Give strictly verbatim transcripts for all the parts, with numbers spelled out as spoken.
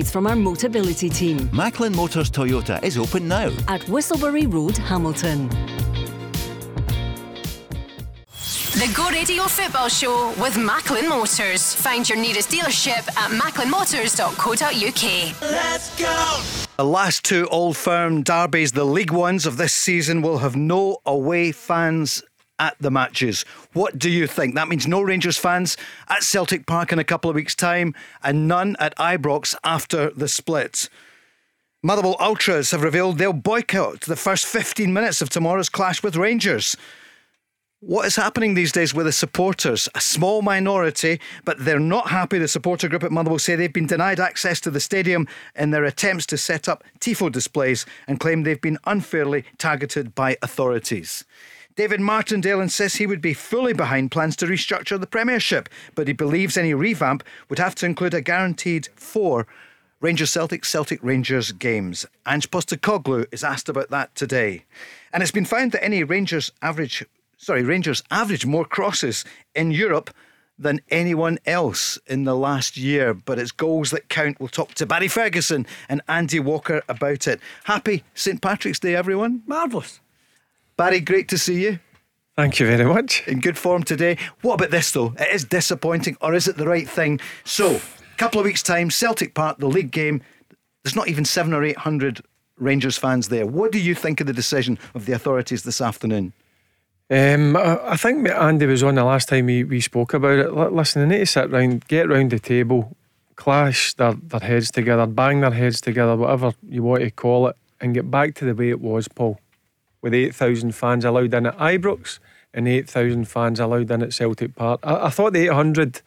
from our Motability team. Macklin Motors Toyota is open now at Whistleberry Road, Hamilton. The Go Radio Football Show with Macklin Motors. Find your nearest dealership at macklin motors dot co dot u k. Let's go! The last two Old Firm derbies, the League Ones of this season, will have no away fans at the matches. What do you think? That means no Rangers fans at Celtic Park in a couple of weeks' time and none at Ibrox after the split. Motherwell Ultras have revealed they'll boycott the first fifteen minutes of tomorrow's clash with Rangers. What is happening these days with the supporters? A small minority, but they're not happy. The supporter group at Motherwell say they've been denied access to the stadium in their attempts to set up TIFO displays and claim they've been unfairly targeted by authorities. David Martindale insists he would be fully behind plans to restructure the Premiership, but he believes any revamp would have to include a guaranteed four Rangers Celtic, Celtic Rangers games. Ange Postecoglou is asked about that today. And it's been found that any Rangers average, sorry, Rangers average more crosses in Europe than anyone else in the last year. But it's goals that count. We'll talk to Barry Ferguson and Andy Walker about it. Happy Saint Patrick's Day, everyone. Marvellous. Barry, great to see you. Thank you very much. In good form today. What about this, though? It is disappointing, or is it the right thing? So, couple of weeks' time, Celtic Park, the league game. There's not even seven or eight hundred Rangers fans there. What do you think of the decision of the authorities this afternoon? Um, I think Andy was on the last time we, we spoke about it. Listen, they need to sit round, get round the table, clash their, their heads together, bang their heads together, whatever you want to call it, and get back to the way it was, Paul, with eight thousand fans allowed in at Ibrox and eight thousand fans allowed in at Celtic Park. I, I thought the eight hundred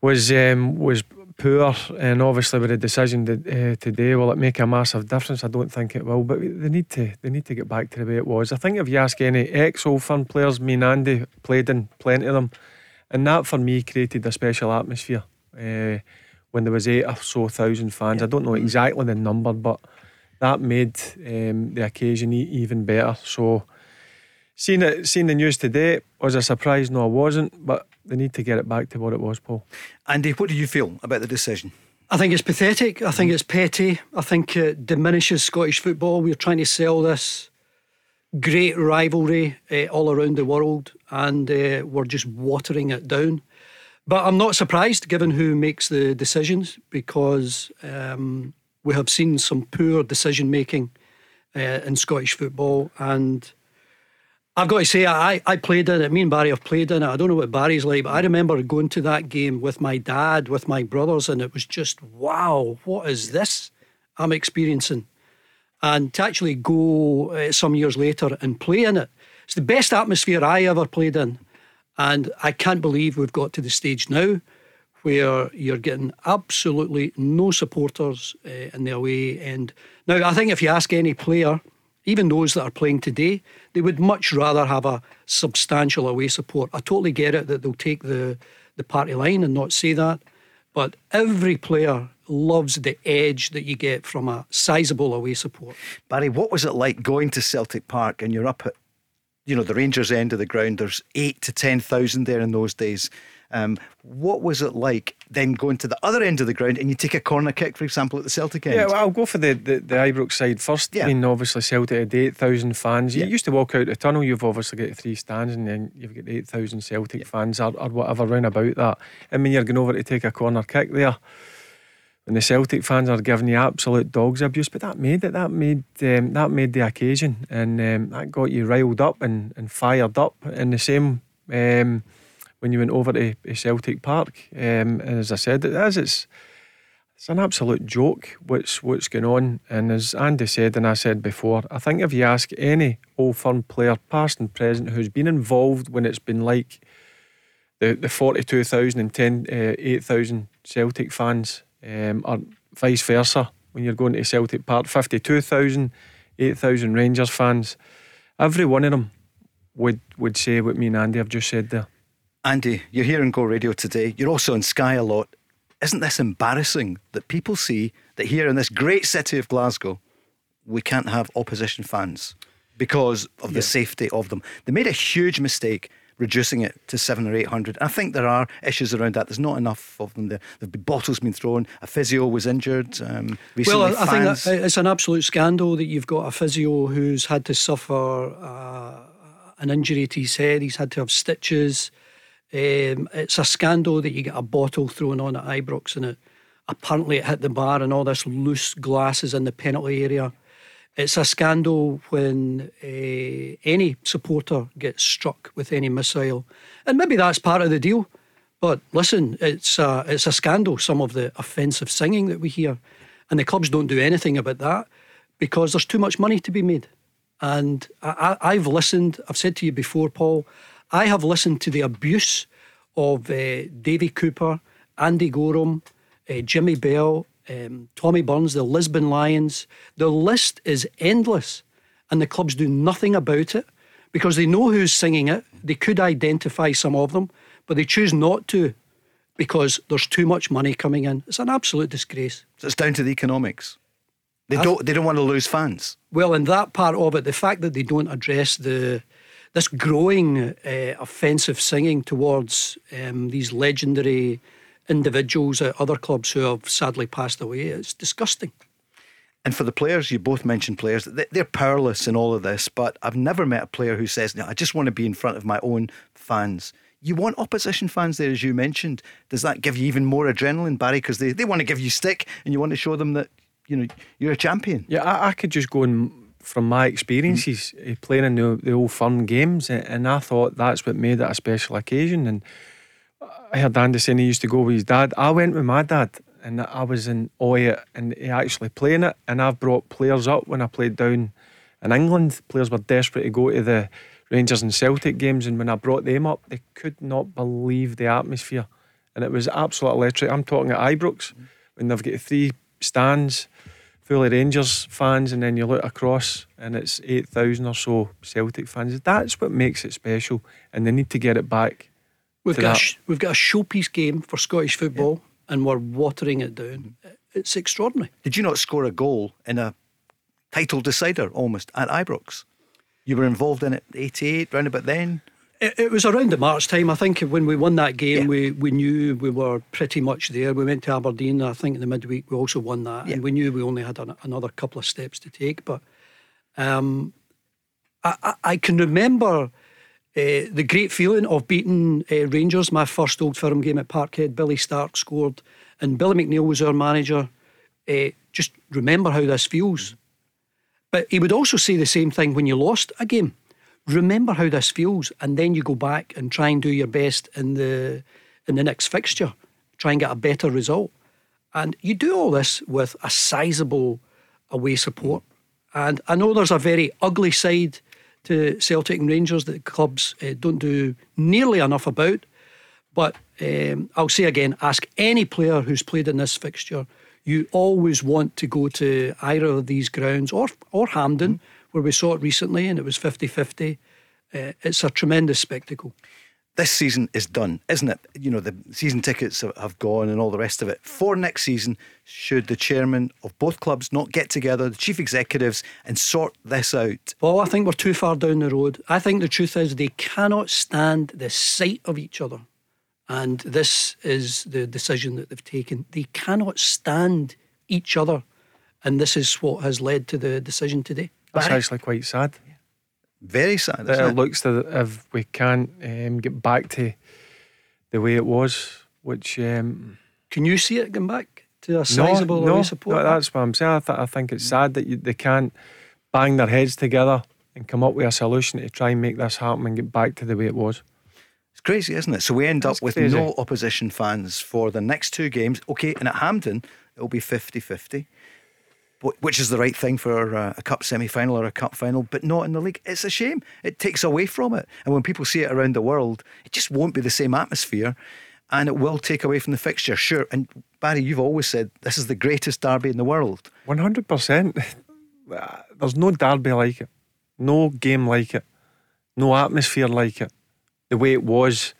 was um, was poor, and obviously with the decision to, uh, today, will it make a massive difference? I don't think it will, but they need to they need to get back to the way it was. I think if you ask any ex-Old Firm players, me and Andy played in plenty of them, and that for me created a special atmosphere uh, when there was eight or so thousand fans. I don't know exactly the number, but that made um, the occasion e- even better. So seeing it, seeing the news today was a surprise. No, I wasn't, but they need to get it back to what it was, Paul. Andy, what do you feel about the decision? I think it's pathetic. I think it's petty. I think it diminishes Scottish football. We're trying to sell this great rivalry uh, all around the world, and uh, we're just watering it down. But I'm not surprised, given who makes the decisions, because um, we have seen some poor decision-making uh, in Scottish football, and I've got to say, I, I played in it. Me and Barry have played in it. I don't know what Barry's like, but I remember going to that game with my dad, with my brothers, and it was just, wow, what is this I'm experiencing? And to actually go uh, some years later and play in it, it's the best atmosphere I ever played in. And I can't believe we've got to the stage now where you're getting absolutely no supporters uh, in the away end. Now, I think if you ask any player, even those that are playing today, they would much rather have a substantial away support. I totally get it that they'll take the, the party line and not say that, but every player loves the edge that you get from a sizeable away support. Barry, what was it like going to Celtic Park and you're up at, you know, the Rangers end of the ground? There's eight to ten thousand there in those days. Um, what was it like then going to the other end of the ground and you take a corner kick, for example, at the Celtic end? Yeah, well, I'll go for the, the, the Ibrox side first. Yeah. I mean, obviously Celtic had eight thousand fans. You yeah. used to walk out the tunnel, you've obviously got three stands and then you've got eight thousand Celtic yeah. fans or, or whatever round about that. I mean, you're going over to take a corner kick there and the Celtic fans are giving you absolute dog's abuse, but that made it, that made um, that made the occasion, and um, that got you riled up and, and fired up. And the same um, when you went over to Celtic Park, um, and as I said, it is, it's, it's an absolute joke what's, what's going on. And as Andy said and I said before, I think if you ask any Old Firm player, past and present, who's been involved when it's been like the, the forty-two thousand and ten, uh, eight thousand Celtic fans, um, or vice versa. When you're going to Celtic Park, fifty-two thousand, eight thousand Rangers fans, every one of them would, would say what me and Andy have just said there. Andy, you're here on Go Radio today. You're also on Sky a lot. Isn't this embarrassing that people see that here in this great city of Glasgow we can't have opposition fans because of the yeah. safety of them? They made a huge mistake reducing it to seven or eight hundred. I think there are issues around that. There's not enough of them there. There've been bottles been thrown. A physio was injured um, recently. Well, I, fans... I think that it's an absolute scandal that you've got a physio who's had to suffer uh, an injury to his head. He's had to have stitches. Um, it's a scandal that you get a bottle thrown on at Ibrox and it apparently it hit the bar and all this loose glass is in the penalty area. It's a scandal when uh, any supporter gets struck with any missile, and maybe that's part of the deal. But listen, it's a, it's a scandal, some of the offensive singing that we hear, and the clubs don't do anything about that because there's too much money to be made. And I, I, I've listened. I've said to you before, Paul, I have listened to the abuse of uh, Davy Cooper, Andy Gorham, uh, Jimmy Bell, um, Tommy Burns, the Lisbon Lions. The list is endless, and the clubs do nothing about it because they know who's singing it. They could identify some of them, but they choose not to because there's too much money coming in. It's an absolute disgrace. So it's down to the economics. They That's, don't. They don't want to lose fans. Well, in that part of it, the fact that they don't address the. This growing uh, offensive singing towards um, these legendary individuals at other clubs who have sadly passed away, it's disgusting. And for the players, you both mentioned players, they're powerless in all of this, but I've never met a player who says, no, I just want to be in front of my own fans. You want opposition fans there, as you mentioned. Does that give you even more adrenaline, Barry? Because they, they want to give you stick and you want to show them that, you know, you're a champion. Yeah, I, I could just go and... from my experiences mm. playing in the, the Old Firm games, and I thought that's what made it a special occasion. And I heard Andy saying he used to go with his dad. I went with my dad and I was in awe of it, and he actually playing it. And I've brought players up when I played down in England. Players were desperate to go to the Rangers and Celtic games, and when I brought them up, they could not believe the atmosphere, and it was absolute electric. I'm talking at Ibrox mm. when they've got three stands full of Rangers fans, and then you look across and it's eight thousand or so Celtic fans. That's what makes it special, and they need to get it back. We've got a sh- we've got a showpiece game for Scottish football, yeah. and we're watering it down. It's extraordinary. Did you not score a goal in a title decider almost at Ibrox? You were involved in it eighty-eight, round about then. It, it was around the March time, I think. When we won that game, yeah. we, we knew we were pretty much there. We went to Aberdeen, I think, in the midweek. We also won that, yeah. and we knew we only had an, another couple of steps to take. But um, I, I, I can remember uh, the great feeling of beating uh, Rangers. My first Old Firm game at Parkhead, Billy Stark scored, and Billy McNeil was our manager. Uh, just remember how this feels. But he would also say the same thing when you lost a game. Remember how this feels, and then you go back and try and do your best in the in the next fixture, try and get a better result. And you do all this with a sizable away support. And I know there's a very ugly side to Celtic and Rangers that clubs uh, don't do nearly enough about. But um, I'll say again, ask any player who's played in this fixture, you always want to go to either of these grounds or or Hampden, mm-hmm. where we saw it recently, and it was fifty-fifty. Uh, it's a tremendous spectacle. This season is done, isn't it? You know, the season tickets have gone and all the rest of it. For next season, should the chairman of both clubs not get together, the chief executives, and sort this out? Well, I think we're too far down the road. I think the truth is they cannot stand the sight of each other. And this is the decision that they've taken. They cannot stand each other. And this is what has led to the decision today. That's actually quite sad. Very sad. It, it looks that if we can't um, get back to the way it was, which um, can you see it going back to a sizable no, no, support? No, that's what I'm saying. I, th- I think it's sad that you, they can't bang their heads together and come up with a solution to try and make this happen and get back to the way it was. It's crazy, isn't it? So we end that's up with crazy. No opposition fans for the next two games. Okay, and at Hampden it'll be fifty-fifty. Which is the right thing for a, a cup semi-final or a cup final, but not in the league. It's a shame. It takes away from it. And when people see it around the world, it just won't be the same atmosphere. and it will take away from the fixture, sure. And Barry, you've always said this is the greatest derby in the world. one hundred percent. There's no derby like it, no game like it, no atmosphere like it, the way it was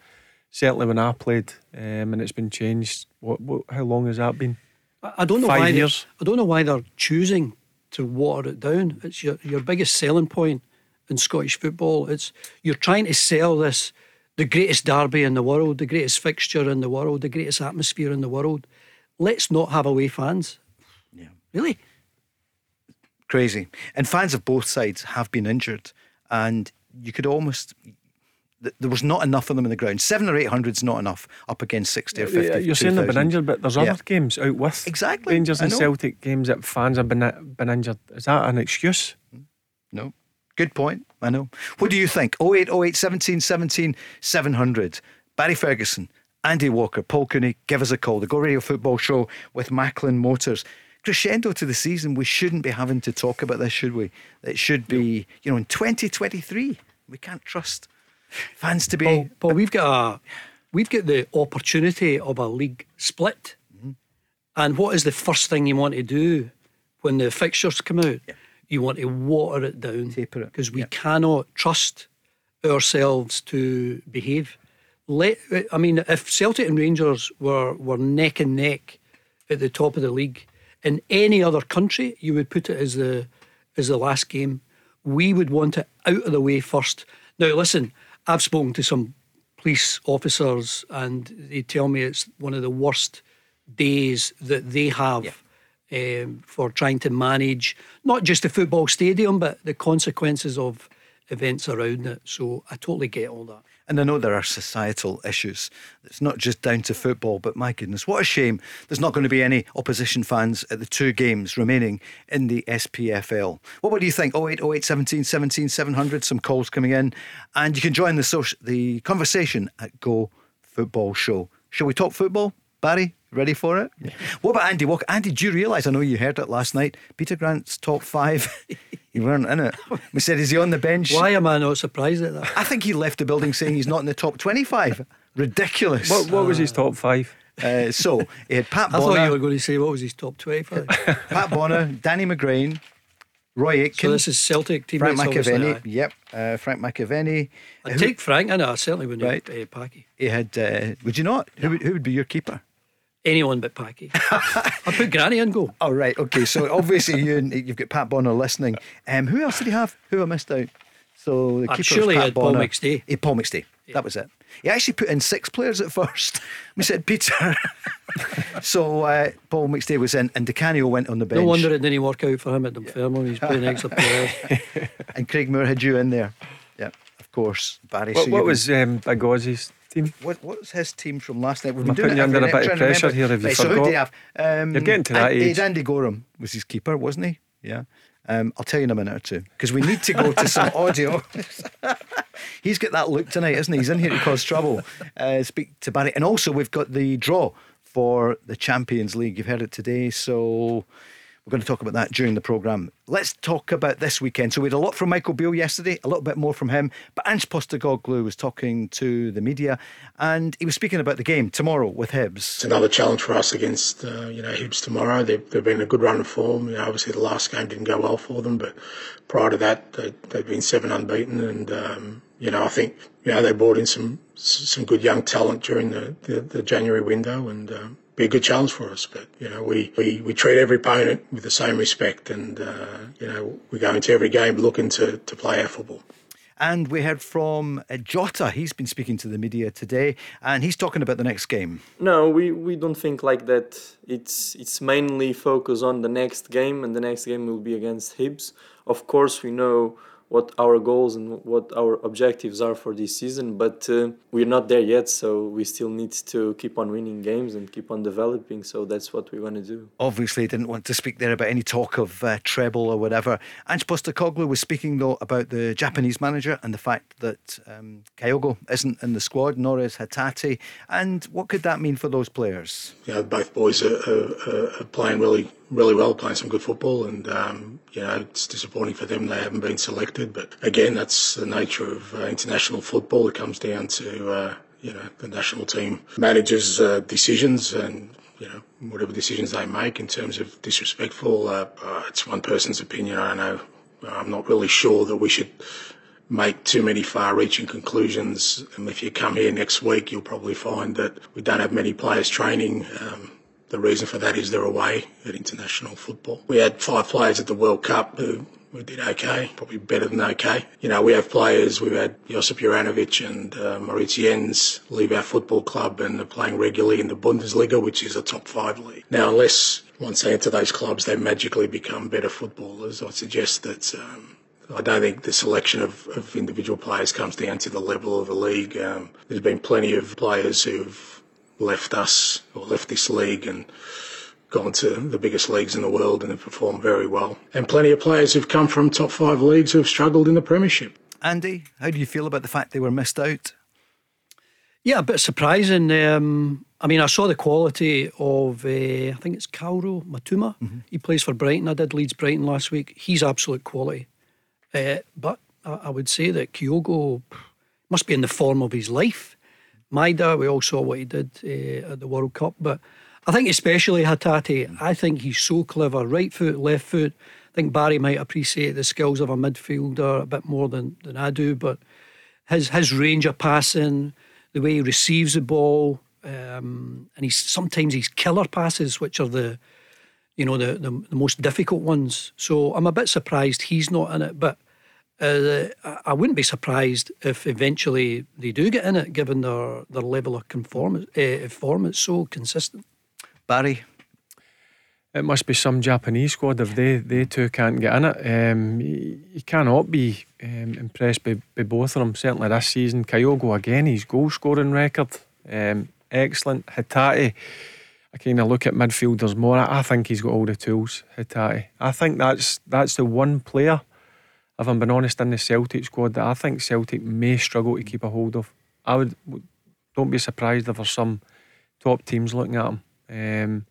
certainly when I played, um, and it's been changed. What, what? How long has that been? I don't know Five why years. They, I don't know why they're choosing to water it down. It's your, your biggest selling point in Scottish football. It's you're trying to sell this, the greatest derby in the world, the greatest fixture in the world, the greatest atmosphere in the world. Let's not have away fans. Yeah, really crazy. And fans of both sides have been injured, and you could almost. There was not enough of them in the ground. Seven or eight hundred's not enough up against sixty or fifty. You're saying they've been injured, but there's other yeah. games out with exactly Rangers and Celtic games that fans have been been injured. Is that an excuse? No. Good point. I know. What do you think? oh eight oh eight seventeen seventeen seven hundred. Barry Ferguson, Andy Walker, Paul Cooney. Give us a call. The Go Radio Football Show with Macklin Motors. Crescendo to the season. We shouldn't be having to talk about this, should we? It should be, you know, in twenty twenty-three. We can't trust fans to be. Paul, Paul, we've got a, we've got the opportunity of a league split, mm-hmm. and what is the first thing you want to do when the fixtures come out? Yeah. You want to water it down, taper it, because we yeah. cannot trust ourselves to behave. Let I mean, if Celtic and Rangers were were neck and neck at the top of the league in any other country, you would put it as the as the last game. We would want it out of the way first. Now, listen. I've spoken to some police officers and they tell me it's one of the worst days that they have yeah. um, for trying to manage not just the football stadium but the consequences of events around it. So I totally get all that. And I know there are societal issues. It's not just down to football, but my goodness, what a shame there's not going to be any opposition fans at the two games remaining in the S P F L. What would you think? oh eight oh eight seventeen seventeen seven hundred. Some calls coming in. And you can join the social, the conversation at Go Football Show. Shall we talk football? Barry, ready for it? Yeah. What about Andy Walker? Andy, do you realise, I know you heard it last night, Peter Grant's top five. You weren't in it. We said, is he on the bench? Why am I not surprised at that? I think he left the building saying he's not in the top twenty-five. Ridiculous. What, what uh, was his top five? Uh, so he had Pat I Bonner. I thought you were going to say what was his top twenty-five. Pat Bonner, Danny McGrain, Roy Aitken. So this is Celtic team. Frank McAvenny. Yep, uh, Frank McAvenny. I'd who, take Frank. I know. I certainly wouldn't right. have uh, Packy. He had. Uh, would you not? No. Who, who would be your keeper? Anyone but Packy. I put Granny in goal. Oh right, okay. So obviously you and, you've got Pat Bonner listening. Um, who else did he have? Who I missed out? So the uh, keeper surely was Pat Bonner. Paul McStay. He, Paul McStay. Yeah. That was it. He actually put in six players at first. We said Peter. so uh, Paul McStay was in, and De Canio went on the bench. No wonder it didn't work out for him at Dunfermline. Yeah. He's playing extra player. And Craig Moore had you in there. Yeah, of course, Barry. What, so what was um, Big Aussie's? What, what was his team from last night? We've been doing it under a bit of pressure here. Have you right, forgot? So who did he have? Um, You're getting to that and, age. Andy Gorham was his keeper, wasn't he? Yeah. Um, I'll tell you in a minute or two because we need to go to some audio. He's got that look tonight, isn't he? He's in here to cause trouble. Uh, speak to Barry, and also we've got the draw for the Champions League. You've heard it today, so we're going to talk about that during the programme. Let's talk about this weekend. So we had a lot from Michael Beale yesterday, a little bit more from him, but Ange Postecoglou was talking to the media and he was speaking about the game tomorrow with Hibs. It's another challenge for us against uh, you know, Hibs tomorrow. They've, they've been a good run of form. You know, obviously the last game didn't go well for them, but prior to that they, they've been seven unbeaten, and um, you know, I think you know, they brought in some some good young talent during the, the, the January window, and um, be a good challenge for us. But you know, we, we, we treat every opponent with the same respect, and uh, you know, we go into every game looking to, to play our football. And we heard from uh, Jota. He's been speaking to the media today, and he's talking about the next game. No, we, we don't think like that. It's it's mainly focused on the next game, and the next game will be against Hibs. Of course, we know what our goals and what our objectives are for this season, but uh, we're not there yet, so we still need to keep on winning games and keep on developing, so that's what we want to do. Obviously didn't want to speak there about any talk of uh, treble or whatever. Ange Postecoglou was speaking though about the Japanese manager and the fact that um, Kyogo isn't in the squad, nor is Hatate, and what could that mean for those players? Yeah, both boys are, are, are playing really really well, playing some good football, and um, you know, it's disappointing for them they haven't been selected, but again, that's the nature of uh, international football. It comes down to uh, you know, the national team managers' uh, decisions and, you know, whatever decisions they make in terms of disrespectful. Uh, uh, it's one person's opinion. I don't know. I'm not really sure that we should make too many far-reaching conclusions. And if you come here next week, you'll probably find that we don't have many players training. Um, the reason for that is they're away at international football. We had five players at the World Cup who we did okay, probably better than okay. You know, we have players, we've had Josip Juranovic and uh, Maurice Jens leave our football club and are playing regularly in the Bundesliga, which is a top five league. Now, unless once they enter those clubs, they magically become better footballers, I suggest that... Um, I don't think the selection of, of individual players comes down to the level of the league. Um, there's been plenty of players who've left us or left this league and gone to the biggest leagues in the world and have performed very well. And plenty of players who've come from top five leagues who've struggled in the Premiership. Andy, how do you feel about the fact they were missed out? Yeah, a bit surprising. Um, I mean, I saw the quality of, uh, I think it's Kaoru Matoma. Mm-hmm. He plays for Brighton. I did Leeds Brighton last week. He's absolute quality. Uh, but I would say that Kyogo must be in the form of his life. Maida, we all saw what he did uh, at the World Cup. But I think especially Hatate, I think he's so clever. Right foot, left foot. I think Barry might appreciate the skills of a midfielder a bit more than, than I do. But his his range of passing, the way he receives the ball, um, and he's sometimes his killer passes, which are the... you know, the, the the most difficult ones. So I'm a bit surprised he's not in it, but uh, I wouldn't be surprised if eventually they do get in it, given their, their level of conform, uh, form. It's so consistent. Barry? It must be some Japanese squad if they, they two can't get in it. Um, you cannot be um, impressed by, by both of them, certainly this season. Kyogo, again, his goal-scoring record, um, excellent. Hatate... I kind of look at midfielders more. I think he's got all the tools, Hatate. I think that's that's the one player, if I'm being honest, in the Celtic squad that I think Celtic may struggle to keep a hold of. I would don't be surprised if there's some top teams looking at him. Um,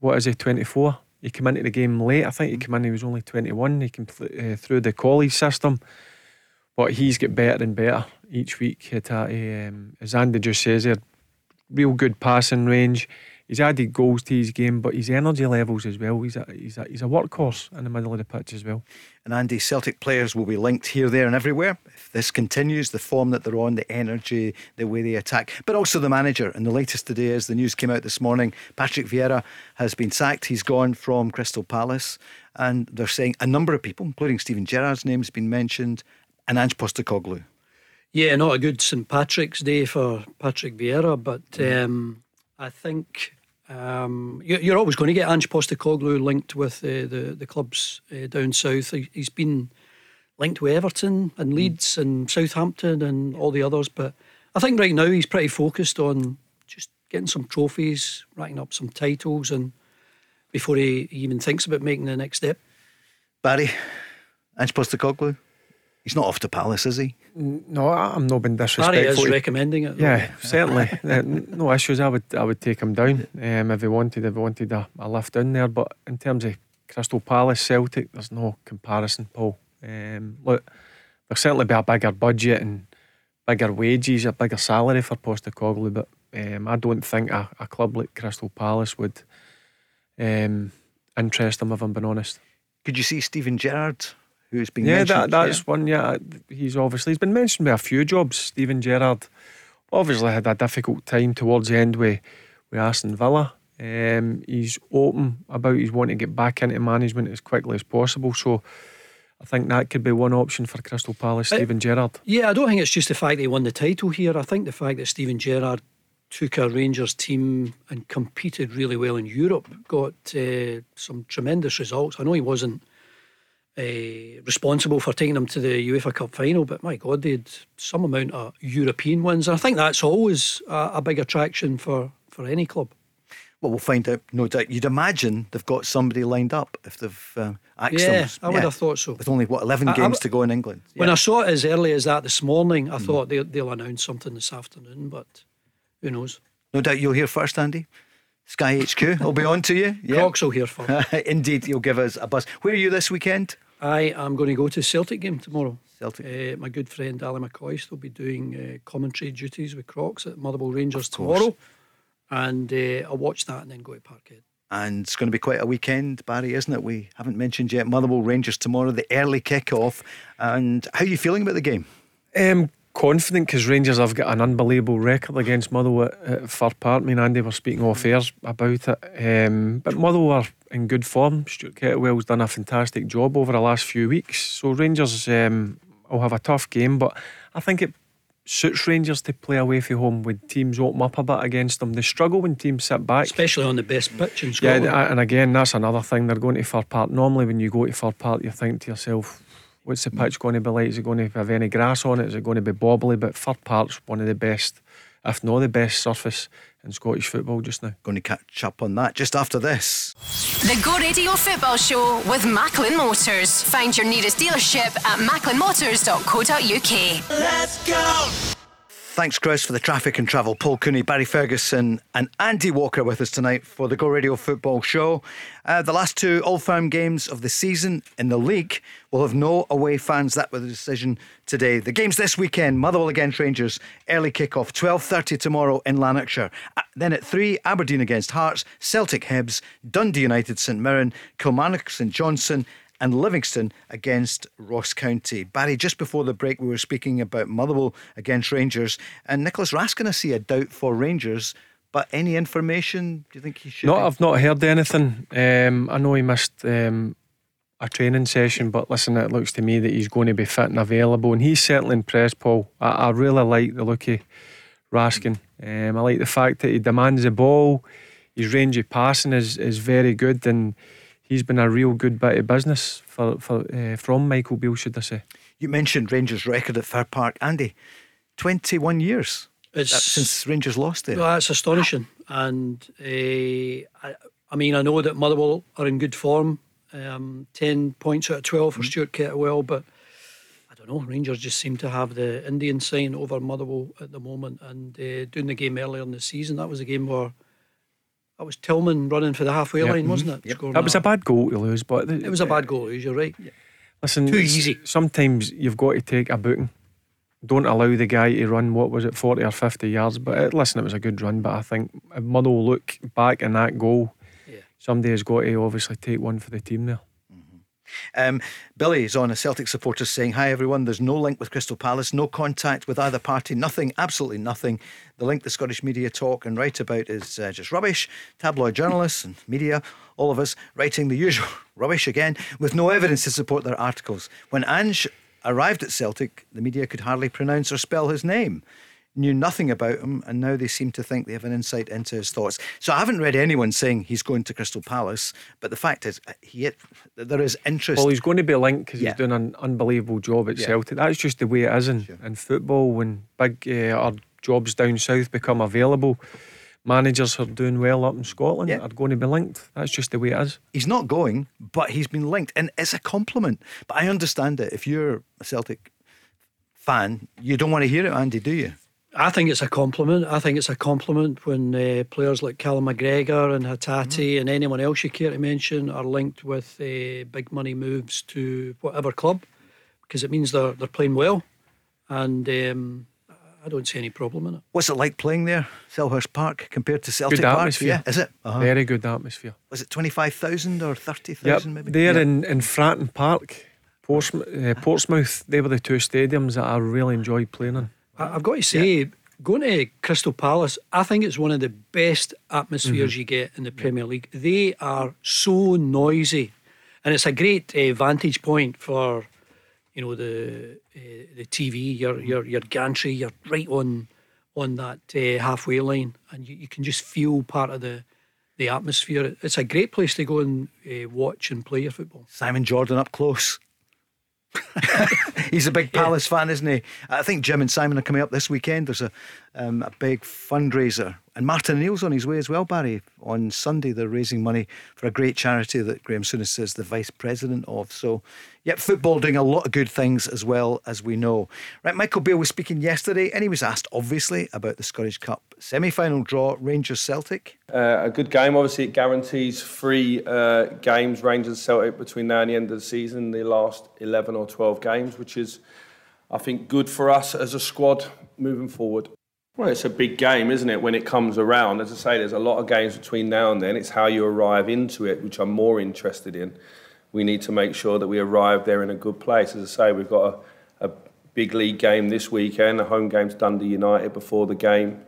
what is he, twenty-four? He came into the game late. I think he came in, he was only twenty-one. He came uh, through the college system. But he's got better and better each week, Hatate. Um, as Andy just says there, real good passing range. He's added goals to his game, but his energy levels as well. He's a, he's a, he's a workhorse in the middle of the pitch as well. And Andy, Celtic players will be linked here, there and everywhere. If this continues, the form that they're on, the energy, the way they attack, but also the manager. And the latest today is the news came out this morning. Patrick Vieira has been sacked. He's gone from Crystal Palace. And they're saying a number of people, including Stephen Gerrard's name has been mentioned, and Ange Postecoglou. Yeah, not a good Saint Patrick's Day for Patrick Vieira, but um, I think... Um, you're always going to get Ange Postecoglou linked with uh, the, the clubs uh, down south. He's been linked with Everton and Leeds and Southampton and all the others, but I think right now he's pretty focused on just getting some trophies, racking up some titles, and before he even thinks about making the next step. Barry, Ange Postecoglou, he's not off to Palace, is he? No, I'm not being disrespectful. Barry is recommending it, though. Yeah, certainly. No issues. I would I would take him down um, if he wanted, if he wanted a, a lift down there. But in terms of Crystal Palace, Celtic, there's no comparison, Paul. Um, look, there'll certainly be a bigger budget and bigger wages, a bigger salary for Postecoglou, but um, I don't think a, a club like Crystal Palace would um, interest him, if I'm being honest. Could you see Stephen Gerrard? Who's been yeah, mentioned. That, that's yeah. one, yeah. He's obviously, he's been mentioned by a few jobs. Stephen Gerrard obviously had a difficult time towards the end with, with Aston Villa. Um, he's open about his wanting to get back into management as quickly as possible. So I think that could be one option for Crystal Palace, I, Stephen Gerrard. Yeah, I don't think it's just the fact that he won the title here. I think the fact that Stephen Gerrard took a Rangers team and competed really well in Europe, got uh, some tremendous results. I know he wasn't Uh, responsible for taking them to the UEFA Cup final, but my God, they had some amount of European wins, and I think that's always a, a big attraction for, for any club. Well, we'll find out, no doubt. You'd imagine they've got somebody lined up if they've uh, axed yeah, them. I yeah, I would have thought so. With only, what, eleven I, games I w- to go in England. Yeah. When I saw it as early as that this morning, I mm. thought they, they'll announce something this afternoon, but who knows? No doubt you'll hear first, Andy. Sky H Q will be on to you. Yeah. Crocs will hear first. Indeed, you'll give us a buzz. Where are you this weekend? I am going to go to the Celtic game tomorrow. Celtic. Uh, my good friend Ali McCoist will be doing uh, commentary duties with Crocs at Motherwell Rangers tomorrow. And uh, I'll watch that and then go to Parkhead. And it's going to be quite a weekend, Barry, isn't it? We haven't mentioned yet Motherwell Rangers tomorrow, the early kick-off. And how are you feeling about the game? Um, confident, because Rangers have got an unbelievable record against Motherwell at, at Fir Park. Me and Andy were speaking off air about it. Um, but Motherwell are in good form. Stuart Kettlewell's done a fantastic job over the last few weeks. So Rangers um, will have a tough game, but I think it suits Rangers to play away from home when teams open up a bit against them. They struggle when teams sit back, especially on the best pitch in Scotland. Yeah, and again, that's another thing. They're going to Fir Park. Normally when you go to Fir Park, you think to yourself, what's the pitch going to be like? Is it going to have any grass on it? Is it going to be bobbly? But Fir Park's one of the best, if not the best, surface in Scottish football just now. Going to catch up on that just after this. The Go Radio Football Show with Macklin Motors. Find your nearest dealership at macklin motors dot co dot u k. Let's go! Thanks, Chris, for the traffic and travel. Paul Cooney, Barry Ferguson and Andy Walker with us tonight for the Go Radio Football Show. Uh, the last two Old Firm games of the season in the league will have no away fans. That was the decision today. The games this weekend: Motherwell against Rangers, early kickoff, twelve thirty tomorrow in Lanarkshire. Then at three, Aberdeen against Hearts, Celtic Hibs, Dundee United St Mirren, Kilmarnock St Johnstone and Livingston against Ross County. Barry, just before the break we were speaking about Motherwell against Rangers, and Nicholas Raskin, I see a doubt for Rangers, but any information? Do you think he should? No, I've not heard anything. um, I know he missed um, a training session, but listen, it looks to me that he's going to be fit and available, and he's certainly impressed, Paul. I, I really like the look of Raskin. um, I like the fact that he demands the ball. His range of passing is, is very good, and he's been a real good bit of business for, for uh, from Michael Beale, should I say. You mentioned Rangers' record at Fir Park, Andy. twenty-one years it's, since Rangers lost there. Well, that's astonishing. And uh, I, I mean, I know that Motherwell are in good form. Um, ten points out of twelve for mm-hmm. Stuart Kettlewell, but I don't know. Rangers just seem to have the Indian sign over Motherwell at the moment. And uh, doing the game earlier in the season, that was a game where that was Tillman running for the halfway yep. line, wasn't it? Yep. That was that. a bad goal to lose, but the, it was a bad goal to lose. You're right. Yeah. Listen, too easy. Sometimes you've got to take a booking. Don't allow the guy to run. What was it, forty or fifty yards? But it, listen, it was a good run. But I think if Muddle look back in that goal, yeah. somebody has got to obviously take one for the team there. Um, Billy is on, a Celtic supporter, saying, "Hi everyone, there's no link with Crystal Palace, no contact with either party, nothing, absolutely nothing. The link the Scottish media talk and write about is uh, just rubbish. Tabloid journalists and media, all of us writing the usual rubbish again, with no evidence to support their articles. When Ange arrived at Celtic, the media could hardly pronounce or spell his name, knew nothing about him, and now they seem to think they have an insight into his thoughts." So I haven't read anyone saying he's going to Crystal Palace, but the fact is he there is interest. Well, he's going to be linked because yeah. he's doing an unbelievable job at yeah. Celtic. That's just the way it is in, sure. in football. When big uh, or jobs down south become available, managers are doing well up in Scotland yeah. are going to be linked. That's just the way it is. He's not going, but he's been linked, and it's a compliment. But I understand it. If you're a Celtic fan, you don't want to hear it, Andy, do you? I think it's a compliment. I think it's a compliment when uh, players like Callum McGregor and Hatate mm-hmm. and anyone else you care to mention are linked with uh, big money moves to whatever club, because it means they're they're playing well, and um, I don't see any problem in it. What's it like playing there, Selhurst Park, compared to Celtic Park? Good atmosphere. Yeah, is it? Uh-huh. Very good atmosphere. Was it twenty-five thousand or thirty thousand yep. maybe? There yeah. in, in Fratton Park, Portsmouth, uh, Portsmouth, they were the two stadiums that I really enjoyed playing in. I've got to say, yeah. going to Crystal Palace, I think it's one of the best atmospheres mm-hmm. you get in the yeah. Premier League. They are so noisy, and it's a great uh, vantage point for, you know, the uh, the T V. Your your your gantry, you're right on on that uh, halfway line, and you, you can just feel part of the. the atmosphere. It's a great place to go and uh, watch and play your football. Simon Jordan up close. He's a big Palace yeah. fan, isn't he? I think Jim and Simon are coming up this weekend. There's a, um, a big fundraiser. And Martin O'Neill's on his way as well, Barry. On Sunday, they're raising money for a great charity that Graham Souness is the vice president of. So, yep, football doing a lot of good things as well, as we know. Right, Michael Beale was speaking yesterday, and he was asked, obviously, about the Scottish Cup semi-final draw, Rangers-Celtic. Uh, a good game, obviously. It guarantees three uh, games, Rangers-Celtic, between now and the end of the season, the last eleven or twelve games, which is, I think, good for us as a squad moving forward. Well, it's a big game, isn't it, when it comes around? As I say, there's a lot of games between now and then. It's how you arrive into it, which I'm more interested in. We need to make sure that we arrive there in a good place. As I say, we've got a, a big league game this weekend, a home game to Dundee United before the game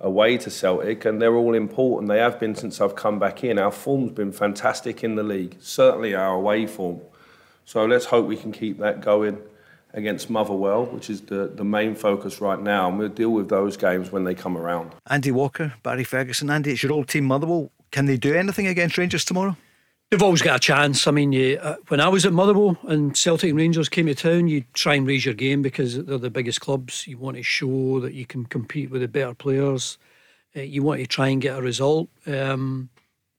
away to Celtic, and they're all important. They have been since I've come back in. Our form's been fantastic in the league, certainly our away form. So let's hope we can keep that going against Motherwell, which is the, the main focus right now, and we'll deal with those games when they come around. Andy Walker, Barry Ferguson. Andy, it's your old team Motherwell. Can they do anything against Rangers tomorrow? They've always got a chance. I mean, you, uh, when I was at Motherwell and Celtic and Rangers came to town, you try and raise your game because they're the biggest clubs. You want to show that you can compete with the better players. Uh, you want to try and get a result. Um,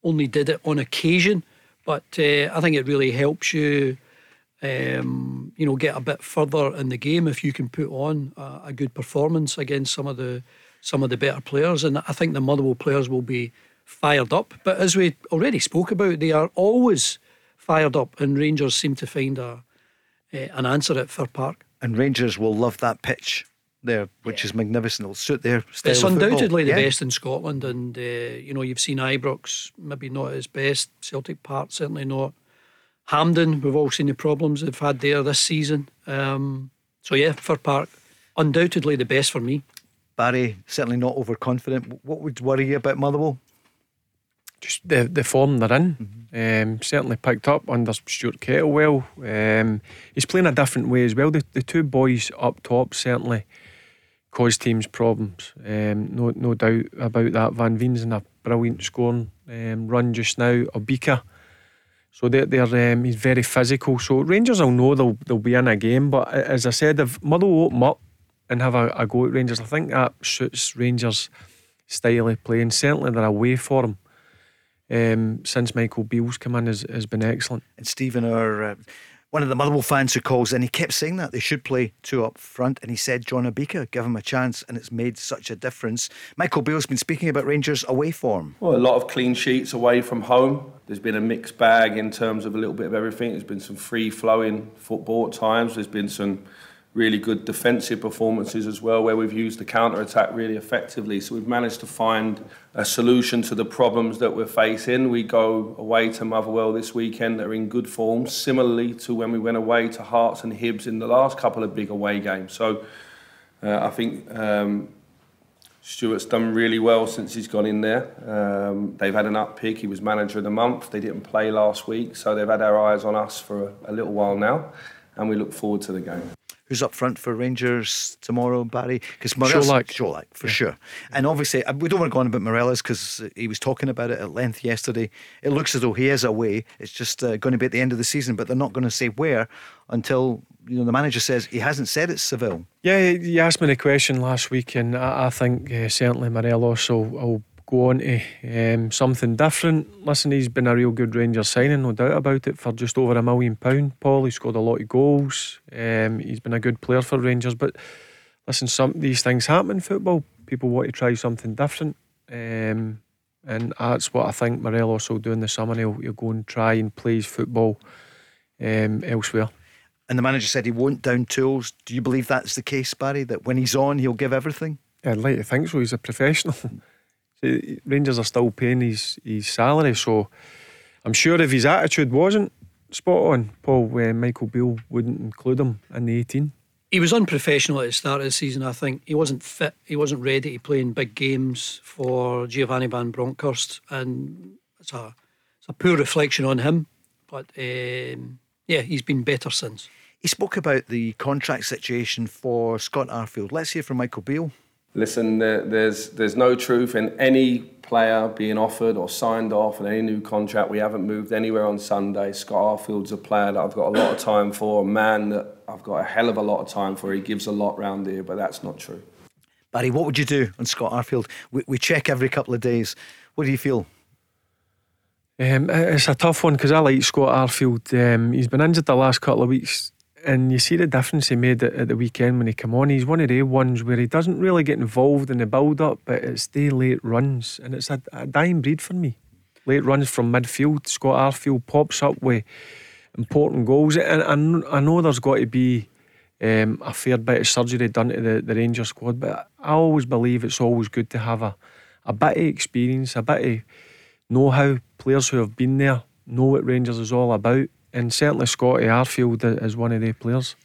only did it on occasion, but uh, I think it really helps you Um, you know, get a bit further in the game if you can put on a, a good performance against some of the some of the better players. And I think the Motherwell players will be fired up. But as we already spoke about, they are always fired up, and Rangers seem to find a uh, an answer at Fir Park. And Rangers will love that pitch there, which yeah. is magnificent. It'll suit their style. It's of undoubtedly football. the yeah. best in Scotland, and uh, you know, you've seen Ibrox maybe not at its best, Celtic Park certainly not. Hampden, we've all seen the problems they've had there this season. Um, so yeah, Fir Park, undoubtedly the best for me. Barry, certainly not overconfident. What would worry you about Motherwell? Just the the form they're in. Mm-hmm. Um, certainly picked up under Stuart Kettlewell. Um, he's playing a different way as well. The, the two boys up top certainly cause teams problems. Um, no no doubt about that. Van Veen's in a brilliant scoring um, run just now. Obika. So they're, they're um, he's very physical. So Rangers will know they'll they'll be in a game. But as I said, if Motherwell open up and have a, a go at Rangers, I think that suits Rangers' style of play. And certainly their away form um, since Michael Beale's come in has, has been excellent. And Stephen, our, uh, one of the Motherwell fans who calls in, he kept saying that they should play two up front. And he said John Obika, give him a chance, and it's made such a difference. Michael Beale's been speaking about Rangers' away form. Well, a lot of clean sheets away from home. There's been a mixed bag in terms of a little bit of everything. There's been some free-flowing football at times. There's been some really good defensive performances as well, where we've used the counter-attack really effectively. So we've managed to find a solution to the problems that we're facing. We go away to Motherwell this weekend that are in good form, similarly to when we went away to Hearts and Hibs in the last couple of big away games. So uh, I think... Um, Stuart's done really well since he's gone in there. Um, they've had an up pick. He was manager of the month. They didn't play last week, so they've had our eyes on us for a, a little while now, and we look forward to the game. Who's up front for Rangers tomorrow, Barry? Because Morelos, Sholak, Sholak for yeah. sure. And obviously, we don't want to go on about Morelos because he was talking about it at length yesterday. It looks as though he is away. It's just uh, going to be at the end of the season, but they're not going to say where until, you know, the manager says he hasn't said it's Seville. Yeah, you asked me the question last week, and I, I think uh, certainly Morelos will, will go on to um, something different. Listen, he's been a real good Rangers signing, no doubt about it, for just over a million pound. Paul, he scored a lot of goals. Um, he's been a good player for Rangers, but listen, some these things happen in football. People want to try something different, um, and that's what I think Morelos will do in the summer. He'll, he'll go and try and play his football um, elsewhere. And the manager said he won't down tools. Do you believe that's the case, Barry? That when he's on, he'll give everything? I'd like to think so. He's a professional. Rangers are still paying his, his salary, so I'm sure if his attitude wasn't spot on, Paul, uh, Michael Beale wouldn't include him in the eighteen. He was unprofessional at the start of the season, I think. He wasn't fit. He wasn't ready to play in big games for Giovanni Van Bronckhorst, and it's a, it's a poor reflection on him. But um, yeah, he's been better since. He spoke about the contract situation for Scott Arfield. Let's hear from Michael Beale. Listen, there's there's no truth in any player being offered or signed off in any new contract. We haven't moved anywhere on Sunday. Scott Arfield's a player that I've got a lot of time for, a man that I've got a hell of a lot of time for. He gives a lot round here, but that's not true. Barry, what would you do on Scott Arfield? We, we check every couple of days. What do you feel? Um, it's a tough one because I like Scott Arfield. Um, he's been injured the last couple of weeks, and you see the difference he made at, at the weekend when he came on. He's one of the ones where he doesn't really get involved in the build-up, but it's the late runs, and it's a, a dying breed for me. Late runs from midfield. Scott Arfield pops up with important goals, and I, I know there's got to be um, a fair bit of surgery done to the, the Rangers squad, but I always believe it's always good to have a, a bit of experience, a bit of know-how. Players who have been there know what Rangers is all about, and certainly Scotty Arfield is one of the players.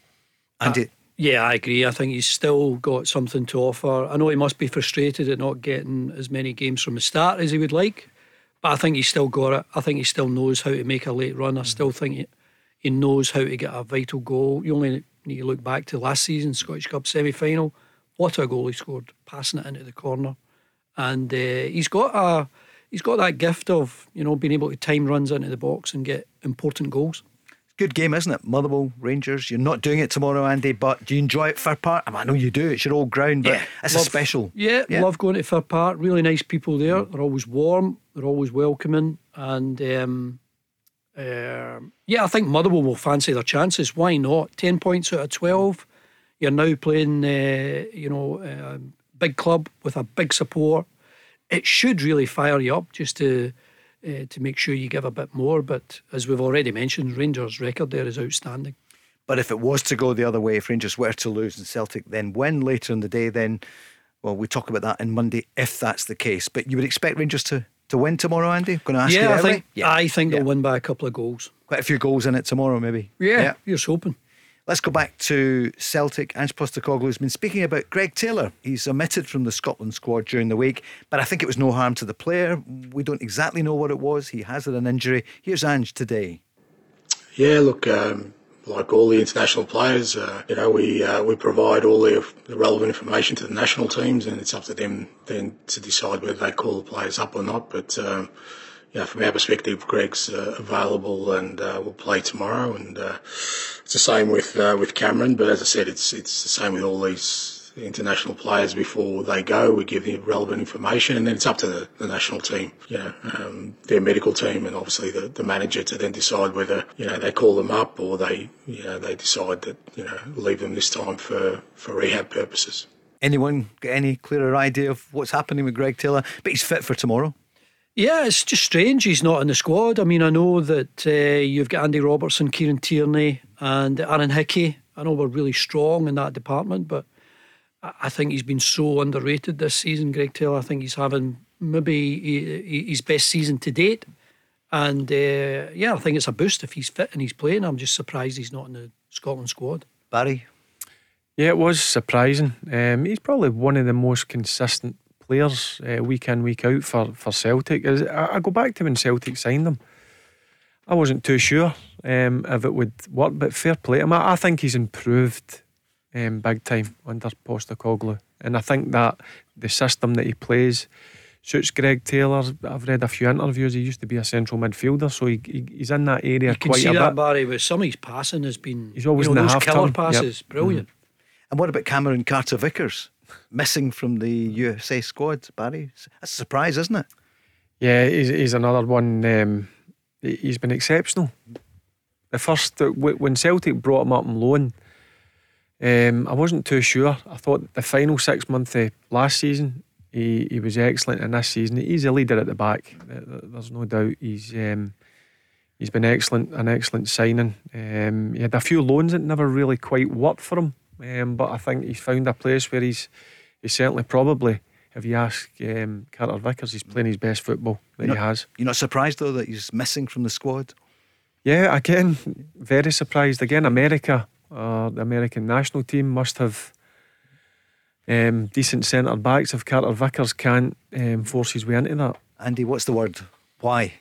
Andy? I, yeah, I agree. I think he's still got something to offer. I know he must be frustrated at not getting as many games from the start as he would like, but I think he's still got it. I think he still knows how to make a late run. I still think he, he knows how to get a vital goal. You only need to look back to last season's Scottish Cup semi-final. What a goal he scored, passing it into the corner. And uh, he's got a... He's got that gift of, you know, being able to time runs into the box and get important goals. Good game, isn't it? Motherwell, Rangers. You're not doing it tomorrow, Andy, but do you enjoy it, Fir Park? I mean, I know you do. It's your old ground, but yeah, it's love, a special. Yeah, yeah, love going to Fir Park. Really nice people there. They're always warm. They're always welcoming. And um, uh, yeah, I think Motherwell will fancy their chances. Why not? Ten points out of twelve. You're now playing, uh, you know, a big club with a big support. It should really fire you up just to uh, to make sure you give a bit more. But as we've already mentioned, Rangers' record there is outstanding. But if it was to go the other way, if Rangers were to lose and Celtic then win later in the day, then, well, we talk about that on Monday if that's the case. But you would expect Rangers to, to win tomorrow, Andy? I'm going to ask yeah, you that I think, yeah, I think yeah. they'll win by a couple of goals. Quite a few goals in it tomorrow, maybe. Yeah, yeah. You're just hoping. Let's go back to Celtic. Ange Postecoglou has been speaking about Greg Taylor. He's omitted from the Scotland squad during the week, but I think it was no harm to the player. We don't exactly know what it was. He has had an injury. Here's Ange today. Yeah, look, um, like all the international players, uh, you know, we uh, we provide all the relevant information to the national teams, and it's up to them then to decide whether they call the players up or not. But um, you know, from our perspective, Greg's uh, available and uh, will play tomorrow, and uh, it's the same with uh, with Cameron. But as I said, it's it's the same with all these international players. Before they go, we give them relevant information, and then it's up to the, the national team, you know, um, their medical team, and obviously the, the manager to then decide whether, you know, they call them up or they, you know, they decide that, you know, leave them this time for, for rehab purposes. Anyone got any clearer idea of what's happening with Greg Taylor? But he's fit for tomorrow. Yeah, it's just strange he's not in the squad. I mean, I know that uh, you've got Andy Robertson, Kieran Tierney and Aaron Hickey. I know we're really strong in that department, but I think he's been so underrated this season, Greg Taylor. I think he's having maybe his best season to date. And uh, yeah, I think it's a boost if he's fit and he's playing. I'm just surprised he's not in the Scotland squad. Barry? Yeah, it was surprising. Um, he's probably one of the most consistent players uh, week in, week out for, for Celtic. I, I go back to when Celtic signed him. I wasn't too sure um, if it would work, but fair play to him. I, I think he's improved um, big time under Postecoglou, and I think that the system that he plays suits Greg Taylor. I've read a few interviews. He used to be a central midfielder, so he, he, he's in that area quite a bit. You can see that, Barry, with some of his passing has been, he's always, you know, in the half-turn. Those killer passes, yep. Brilliant. Mm. And what about Cameron Carter-Vickers? Missing from the U S A squad, Barry. That's a surprise, isn't it? Yeah, he's, he's another one. Um, he's been exceptional. The first, when Celtic brought him up on loan, um, I wasn't too sure. I thought the final six months of last season, he, he was excellent. In this season, he's a leader at the back. There's no doubt. He's um, he's been excellent, an excellent signing. Um, he had a few loans that never really quite worked for him. Um, but I think he's found a place where he's he's certainly probably, if you ask um, Carter Vickers, he's playing his best football that you're he not, has. You're not surprised though that he's missing from the squad? Yeah, again, very surprised. Again, America, uh, the American national team must have um, decent centre backs if Carter Vickers can't um, force his way into that. Andy, what's the word? Why?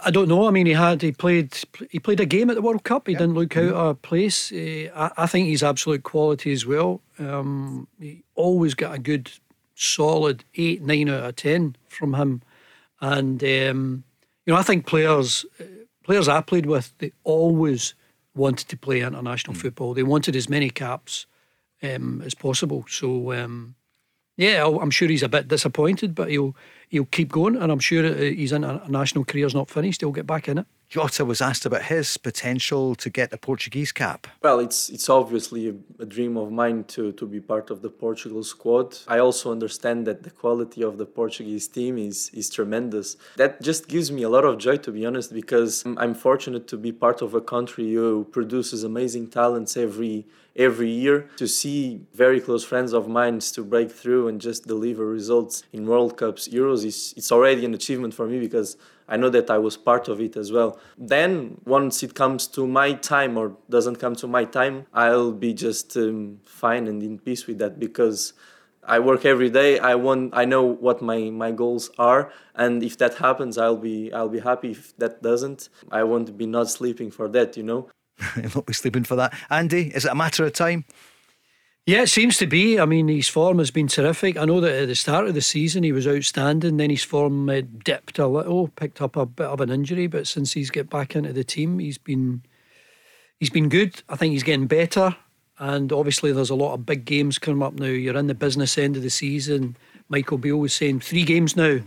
I don't know. I mean, he had he played he played a game at the World Cup. He yep. didn't look out of place. I, I think he's absolute quality as well. Um, he always got a good, solid eight, nine out of ten from him. And um, you know, I think players players I played with, they always wanted to play international mm. football. They wanted as many caps um, as possible. So um, yeah, I'm sure he's a bit disappointed, but he'll he'll keep going, and I'm sure his international career's not finished. He'll get back in it. Jota was asked about his potential to get the Portuguese cap. Well, it's it's obviously a dream of mine to, to be part of the Portugal squad. I also understand that the quality of the Portuguese team is, is tremendous. That just gives me a lot of joy, to be honest, because I'm fortunate to be part of a country who produces amazing talents every every year. To see very close friends of mine to break through and just deliver results in World Cups, Euros, is it's already an achievement for me because I know that I was part of it as well. Then, once it comes to my time or doesn't come to my time, I'll be just um, fine and in peace with that, because I work every day. I want. I know what my, my goals are, and if that happens, I'll be I'll be happy. If that doesn't, I won't be not sleeping for that. You know, I won't be sleeping for that. Andy, is it a matter of time? Yeah, it seems to be. I mean, his form has been terrific. I know that at the start of the season he was outstanding, then his form uh, dipped a little, picked up a bit of an injury, but since he's got back into the team, he's been he's been good. I think he's getting better, and obviously there's a lot of big games coming up now. You're in the business end of the season. Michael Beale was saying three games now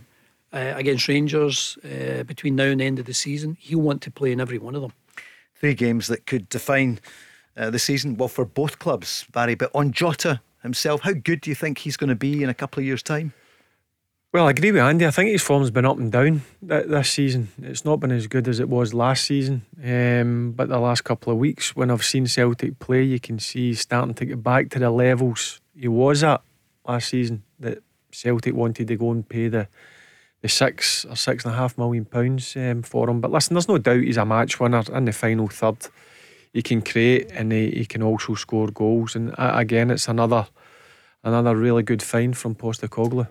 uh, against Rangers uh, between now and the end of the season. He'll want to play in every one of them. Three games that could define Uh, the season, well, for both clubs, Barry. But on Jota himself, how good do you think he's going to be in a couple of years' time? Well, I agree with Andy. I think his form's been up and down th- this season. It's not been as good as it was last season, um, but the last couple of weeks when I've seen Celtic play, you can see he's starting to get back to the levels he was at last season, that Celtic wanted to go and pay the the six or six and a half million pounds um, for him. But listen, there's no doubt he's a match winner in the final third. He can create and he, he can also score goals. And again, it's another another really good find from Postecoglou.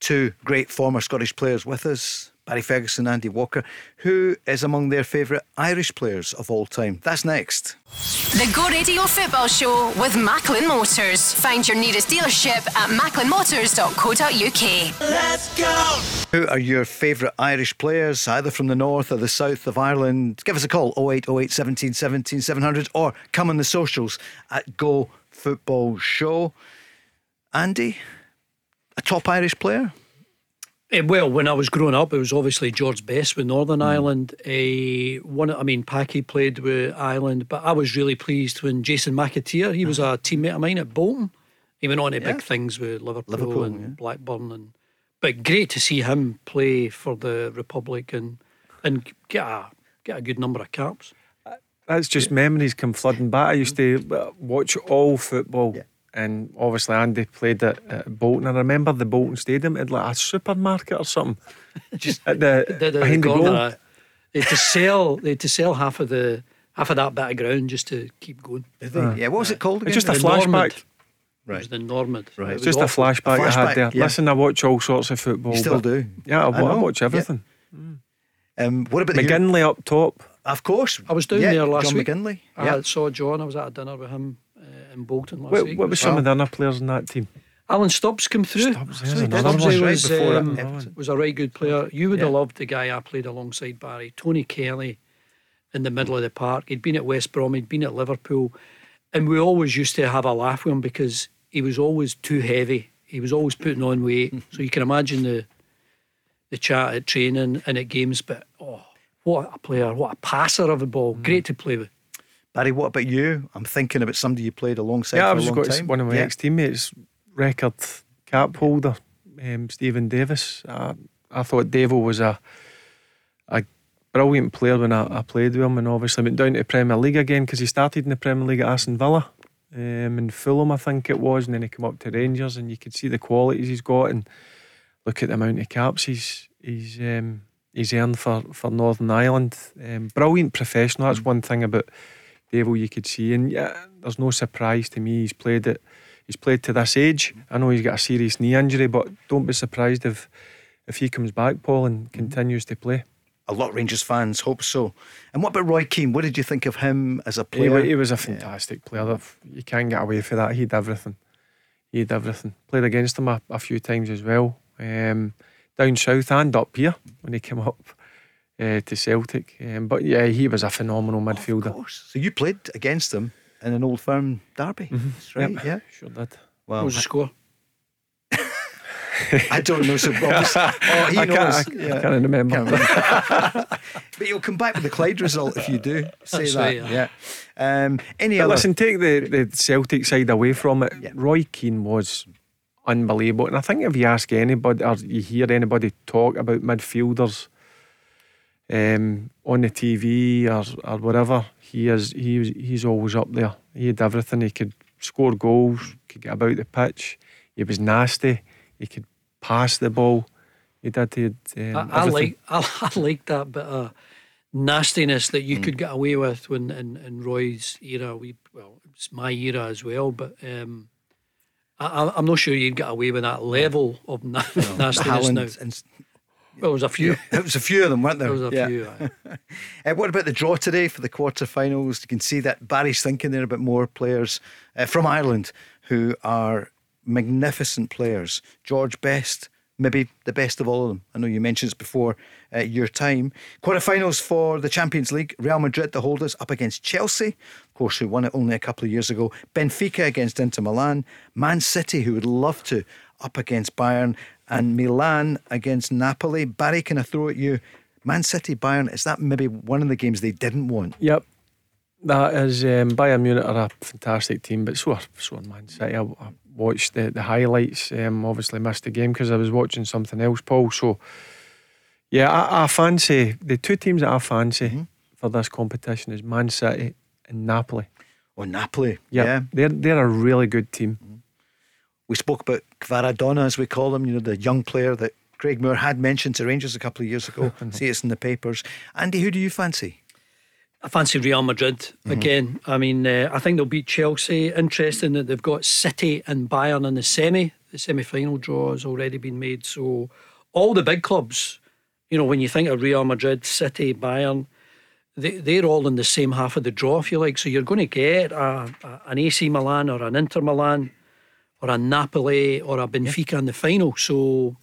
Two great former Scottish players with us, Barry Ferguson, Andy Walker. Who is among their favourite Irish players of all time? That's next. The Go Radio Football Show with Macklin Motors. Find your nearest dealership at macklin motors dot co dot u k. Let's go! Who are your favourite Irish players, either from the north or the south of Ireland? Give us a call, oh eight oh eight, one seven one seven, seven hundred, or come on the socials at Go Football Show. Andy, a top Irish player? Well, when I was growing up, it was obviously George Best with Northern mm. Ireland. Uh, one, I mean, Packy played with Ireland, but I was really pleased when Jason McAteer, he was a teammate of mine at Bolton. He went on to yeah. big things with Liverpool, Liverpool and yeah. Blackburn. And but great to see him play for the Republic and and get a, get a good number of caps. That's just yeah. memories come flooding back. I used to watch all football. Yeah. And obviously Andy played at, at Bolton. I remember the Bolton Stadium, it had like a supermarket or something just at the, the, the behind the goal. A, they had to sell. They had to sell half of the half of that bit of ground just to keep going. Did they? Uh, yeah. What was uh, it called again? It's just the a flashback. Normand. Right. It was the Normand. Right. It was just awful. a flashback. A flashback I had there. Yeah. Listen, I watch all sorts of football. You still do? Yeah, I, I, I watch everything. Yeah. Mm. Um, what about McGinley you? Up top? Of course. I was down yeah, there last John week. John McGinley. Yeah. I saw John. I was at a dinner with him. In Bolton last what, week. What were some well. of the other players in that team? Alan Stubbs came through. Stubbs, yeah, another Stubbs one. Was, right um, it. was a right good player. You would yeah. have loved the guy I played alongside Barry, Tony Kelly, in the middle of the park. He'd been at West Brom, he'd been at Liverpool, and we always used to have a laugh with him because he was always too heavy. He was always putting on weight. So you can imagine the the chat at training and at games. But oh, what a player! What a passer of the ball! Mm. Great to play with. Barry, what about you? I'm thinking about somebody you played alongside yeah, for a long time. Yeah, I've got one of my yeah. ex-teammates, record cap holder, um, Stephen Davis. Uh, I thought Davo was a a brilliant player when I, I played with him, and obviously went down to the Premier League again because he started in the Premier League at Aston Villa um, in Fulham, I think it was, and then he came up to Rangers, and you could see the qualities he's got, and look at the amount of caps he's he's um, he's earned for, for Northern Ireland. Um, brilliant professional. That's mm. one thing about Davo you could see, and yeah, there's no surprise to me he's played it. He's played to this age. I know he's got a serious knee injury, but don't be surprised if if he comes back, Paul, and continues to play. A lot of Rangers fans hope so. And what about Roy Keane? What did you think of him as a player? He, he was a fantastic yeah. player. You can't get away from that. He did everything. He did everything. Played against him a, a few times as well, um, down south and up here when he came up Uh, to Celtic, um, but yeah, he was a phenomenal midfielder. Of course. So you played against him in an Old Firm derby, mm-hmm. That's right? Yep. Yeah, sure did. Wow. What was the score? I don't know. So obviously, oh, he I knows. Can't, I, yeah. I can't remember. Can't remember. But you'll come back with the Clyde result if you do say That's that. Right, yeah. yeah. Um, any but other? Listen, take the, the Celtic side away from it. Yeah. Roy Keane was unbelievable, and I think if you ask anybody or you hear anybody talk about midfielders um, on the T V or or whatever, he is he was, he's always up there. He had everything. He could score goals. Could get about the pitch. He was nasty. He could pass the ball. He did. He had, um, I, I like I, I like that bit of nastiness that you mm. could get away with when in, in Roy's era. We well, it's my era as well, but um, I, I'm not sure you'd get away with that level of na- no. nastiness now. And, well, it was a few. It was a few of them, weren't there? It was a yeah. few. uh, what about the draw today for the quarterfinals? You can see that Barry's thinking there about more players uh, from Ireland who are magnificent players. George Best, maybe the best of all of them. I know you mentioned this before uh, your time. Quarterfinals for the Champions League. Real Madrid, the holders, up against Chelsea, of course, who won it only a couple of years ago. Benfica against Inter Milan. Man City, who would love to, up against Bayern. And Milan against Napoli. Barry, can I throw at you Man City, Bayern? Is that maybe one of the games they didn't want? Yep. That is, um, Bayern Munich are a fantastic team, but so are, so are Man City. I, I watched the, the highlights, um, obviously missed the game because I was watching something else, Paul. So, yeah, I, I fancy, the two teams that I fancy mm-hmm. for this competition is Man City and Napoli. Oh, Napoli, yep. yeah. They're, they're a really good team. Mm-hmm. We spoke about Kvaradona, as we call him, you know, the young player that Craig Moore had mentioned to Rangers a couple of years ago. See, it's in the papers. Andy, who do you fancy? I fancy Real Madrid mm-hmm. again. I mean, uh, I think they'll beat Chelsea. Interesting that they've got City and Bayern in the semi. The semi-final draw has already been made. So all the big clubs, you know, when you think of Real Madrid, City, Bayern, they, they're all in the same half of the draw, if you like. So you're going to get a, a, an A C Milan or an Inter Milan or a Napoli or a Benfica yeah. in the final. So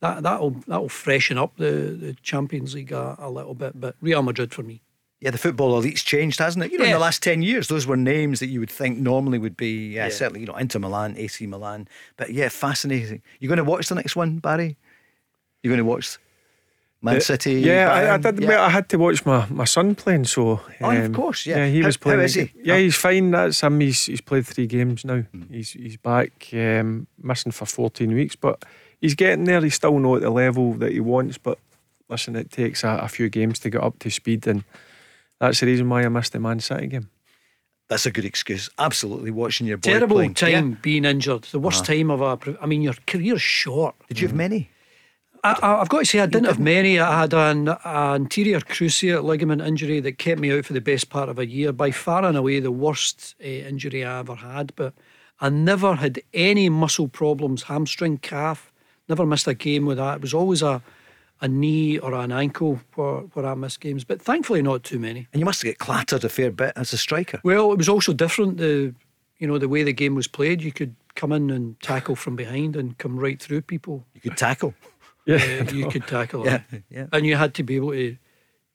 that, that'll that'll freshen up the, the Champions League a, a little bit. But Real Madrid for me. Yeah, the football elite's changed, hasn't it? You know, yeah. in the last ten years, those were names that you would think normally would be, uh, yeah. certainly, you know, Inter Milan, A C Milan. But yeah, fascinating. You're going to watch the next one, Barry? You're going to watch Man City? Yeah, I, I did. Yeah. Well, I had to watch my, my son playing, so... Um, oh, of course, yeah. yeah he how, was playing. How is he? Yeah, oh. he's fine. That's him. He's, he's played three games now. Mm. He's he's back, um, missing for fourteen weeks, but he's getting there. He's still not at the level that he wants, but listen, it takes a, a few games to get up to speed, and that's the reason why I missed the Man City game. That's a good excuse. Absolutely, watching your boy Terrible playing. time yeah. being injured. The worst uh-huh. time of a... I mean, your career's short. Did you have many? I, I've got to say, I didn't, didn't have many. I had an, an anterior cruciate ligament injury that kept me out for the best part of a year. By far and away, the worst uh, injury I ever had. But I never had any muscle problems, hamstring, calf. Never missed a game with that. It was always a... a knee or an ankle where, where I missed games, but thankfully not too many. And you must get clattered a fair bit as a striker. Well, it was also different, the you know the way the game was played. You could come in and tackle from behind and come right through people. You could tackle. Yeah, uh, you could tackle. Yeah, yeah. And you had to be able to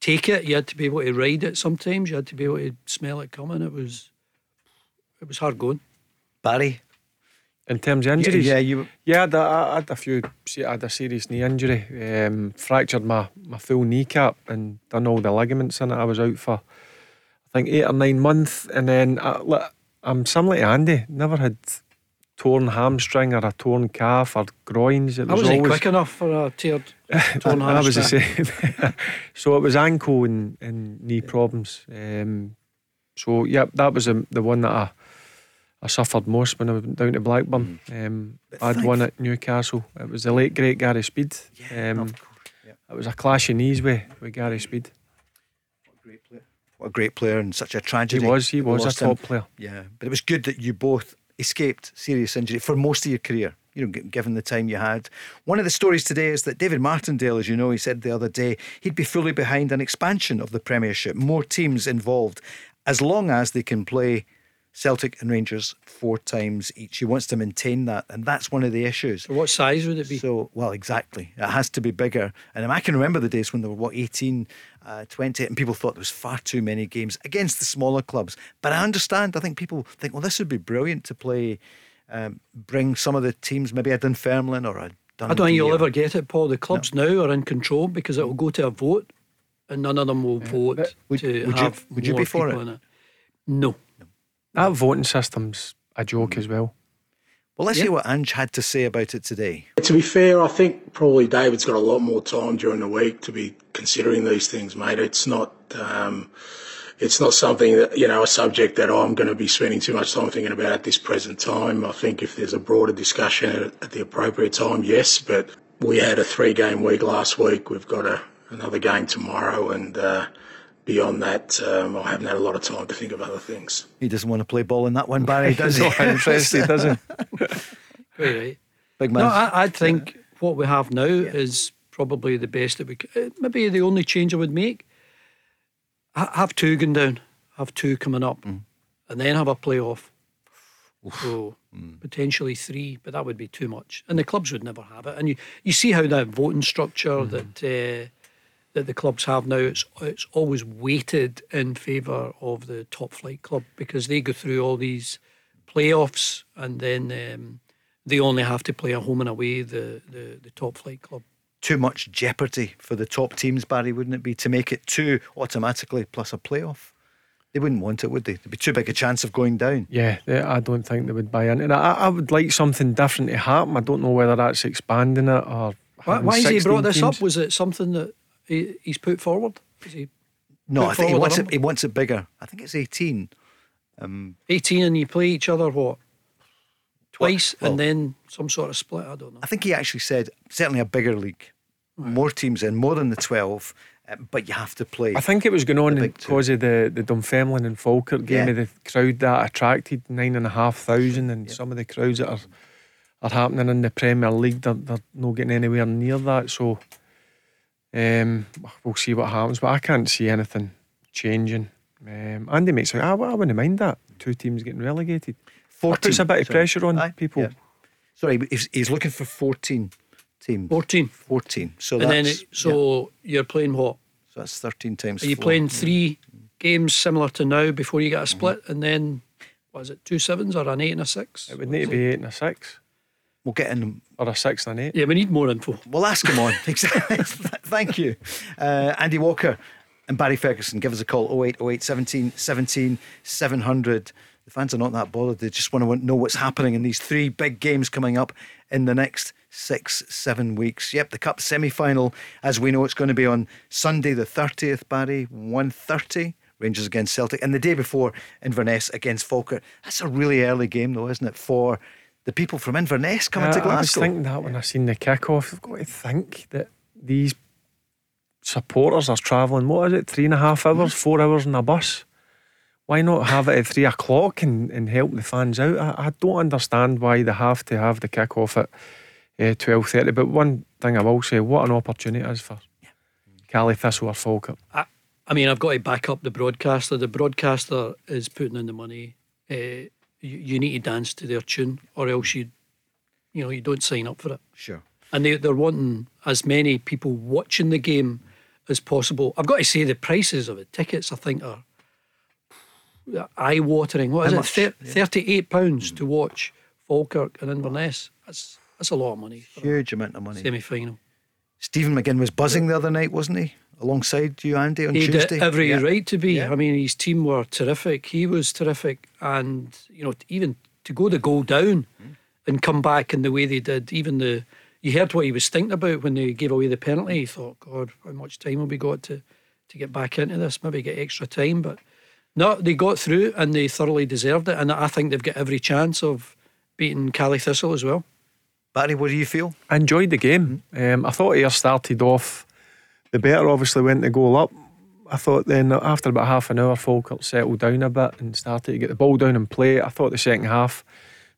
take it. You had to be able to ride it. Sometimes you had to be able to smell it coming. It was, it was hard going. Barry. In terms of injuries, yeah, yeah, you... yeah I, I, I had a few. I had a serious knee injury, um, fractured my, my full kneecap and done all the ligaments in it. I was out for, I think, eight or nine months, and then I, I'm similar to Andy. Never had torn hamstring or a torn calf or groins. It was I wasn't always... quick enough for a teared torn hamstring. I was the same. So it was ankle and, and knee problems. Um, so yeah, that was the, the one that I. I suffered most when I went down to Blackburn. Mm. Um, I'd won at Newcastle. It was the late great Gary Speed. Yeah, um, of course. Yeah. It was a clash of knees with, with Gary Speed. What a great player! What a great player, and such a tragedy. He was. He was a top him. player. Yeah, but it was good that you both escaped serious injury for most of your career. You know, given the time you had. One of the stories today is that David Martindale, as you know, he said the other day he'd be fully behind an expansion of the Premiership, more teams involved, as long as they can play Celtic and Rangers four times each. He wants to maintain that, and that's one of the issues. So what size would it be? So, well, exactly. It has to be bigger. And I can remember the days when there were, what, eighteen, uh, twenty, and people thought there was far too many games against the smaller clubs. But I understand. I think people think, well, this would be brilliant to play, um, bring some of the teams, maybe a Dunfermline or a done. I don't think you'll ever get it, Paul. The clubs no. now are in control because it will go to a vote, and none of them will yeah. vote would, to would have you, would you more be for people it? in it. No. no. That voting system's a joke as well. Well, let's yeah. see what Ange had to say about it today. To be fair, I think probably David's got a lot more time during the week to be considering these things, mate. It's not, um, it's not something that, you know, a subject that I'm going to be spending too much time thinking about at this present time. I think if there's a broader discussion at, at the appropriate time, yes. But we had a three-game week last week. We've got a, another game tomorrow, and uh, beyond that, um, I haven't had a lot of time to think of other things. He doesn't want to play ball in that one, Barry, does he? He's not interested, does he? Very right. Big man. No, I, I think yeah. what we have now yeah. is probably the best that we could. Maybe the only change I would make, I have two going down, have two coming up, mm. and then have a playoff. Oof. So mm. potentially three, but that would be too much. And the clubs would never have it. And you, you see how that voting structure mm. that... Uh, that the clubs have now, it's it's always weighted in favour of the top flight club because they go through all these playoffs and then um, they only have to play a home and away, the, the, the top flight club. Too much jeopardy for the top teams, Barry, wouldn't it be, to make it two automatically plus a playoff? They wouldn't want it, would they? There'd be too big a chance of going down. Yeah, I don't think they would buy in. And I, I would like something different to happen. I don't know whether that's expanding it or... Why, why has he brought this teams. up? Was it something that... He, he's put forward? Is he no, put I think he wants, it, he wants it bigger. I think it's eighteen. Um, eighteen and you play each other, what? Twice well, and then some sort of split, I don't know. I think he actually said, certainly a bigger league. Right. More teams in, more than the twelve, uh, but you have to play. I think it was going on because of the, the Dunfermline and Falkirk game yeah. of the crowd that attracted nine and a half thousand, and yeah. some of the crowds that are, are happening in the Premier League, they're, they're not getting anywhere near that, so... Um, we'll see what happens, but I can't see anything changing. um, Andy makes like, I, I wouldn't mind that two teams getting relegated. Fourteen, that puts a bit of sorry. pressure on Aye, people yeah. sorry but he's, he's looking for fourteen teams. Fourteen fourteen so, and that's, then it, so yeah. you're playing what? So that's thirteen times. Are you four, playing three yeah. games similar to now before you get a split? Mm-hmm. And then what is it, two sevens or an eight and a six? It would need to be eight and a six. We'll get in. Or a six and an eight. Yeah, we need more info. We'll ask him on. Exactly. Thank you. Uh, Andy Walker and Barry Ferguson, give us a call. oh eight oh eight seventeen seventeen seven hundred. The fans are not that bothered. They just want to know what's happening in these three big games coming up in the next six, seven weeks. Yep, the Cup semi-final, as we know, it's going to be on Sunday the thirtieth, Barry, one thirty. Rangers against Celtic. And the day before, Inverness against Falkirk. That's a really early game though, isn't it, for... the people from Inverness coming yeah, to Glasgow. I was thinking that when I seen the kickoff. You've got to think that these supporters are travelling, what is it, three and a half hours, four hours on a bus. Why not have it at three o'clock and, and help the fans out? I, I don't understand why they have to have the kickoff at uh, twelve thirty. But one thing I will say, what an opportunity it is for yeah. Cali Thistle or Falkirk. I, I mean, I've got to back up the broadcaster. The broadcaster is putting in the money. Uh, You need to dance to their tune, or else you, you know, you don't sign up for it. Sure. And they, they're wanting as many people watching the game as possible. I've got to say the prices of the tickets, I think, are eye-watering. What is it? Thir- yeah. Thirty-eight pounds mm-hmm. to watch Falkirk and Inverness. That's that's a lot of money. Huge amount of money. Semi-final. Stephen McGinn was buzzing the other night, wasn't he? Alongside you, Andy, on he Tuesday. He every yeah. right to be. Yeah. I mean, his team were terrific. He was terrific. And, you know, even to go the goal down mm. and come back in the way they did, even the... You heard what he was thinking about when they gave away the penalty. He thought, God, how much time have we got to, to get back into this? Maybe get extra time. But no, they got through and they thoroughly deserved it. And I think they've got every chance of beating Cali Thistle as well. Barry, what do you feel? I enjoyed the game. Mm. Um, I thought Ayr started off... the better, obviously, went the goal up. I thought then after about half an hour Falkirk settled down a bit and started to get the ball down and play. I thought the second half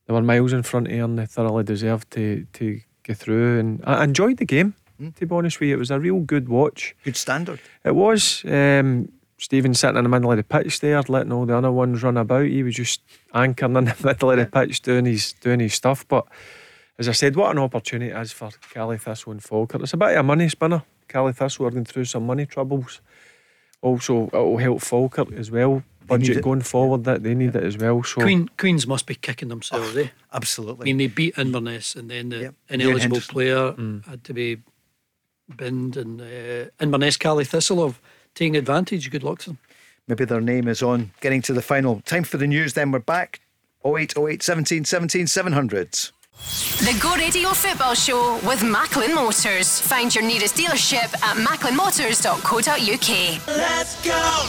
they were miles in front of her and they thoroughly deserved to, to get through, and I enjoyed the game mm. to be honest with you. It was a real good watch. Good standard. It was. um, Stephen sitting in the middle of the pitch there, letting all the other ones run about. He was just anchoring in the middle of the pitch, doing his, doing his stuff. But as I said, what an opportunity it is for Cali Thistle and Falkirk. It's a bit of a money spinner. Cali Thistle are going through some money troubles. Also, it'll help Falkirk as well. budget going forward, that they need it as well. So Queen, Queens must be kicking themselves, oh, eh? Absolutely. I mean, they beat Inverness, and then the yep. ineligible player mm. had to be binned, and uh, Inverness, Cali Thistleov taking advantage. Good luck to them. Maybe their name is on getting to the final. Time for the news then. We're back. oh eight oh eight seventeen seventeen seven hundred. The Go Radio Football Show with Macklin Motors. Find your nearest dealership at macklin motors dot co dot uk. Let's go!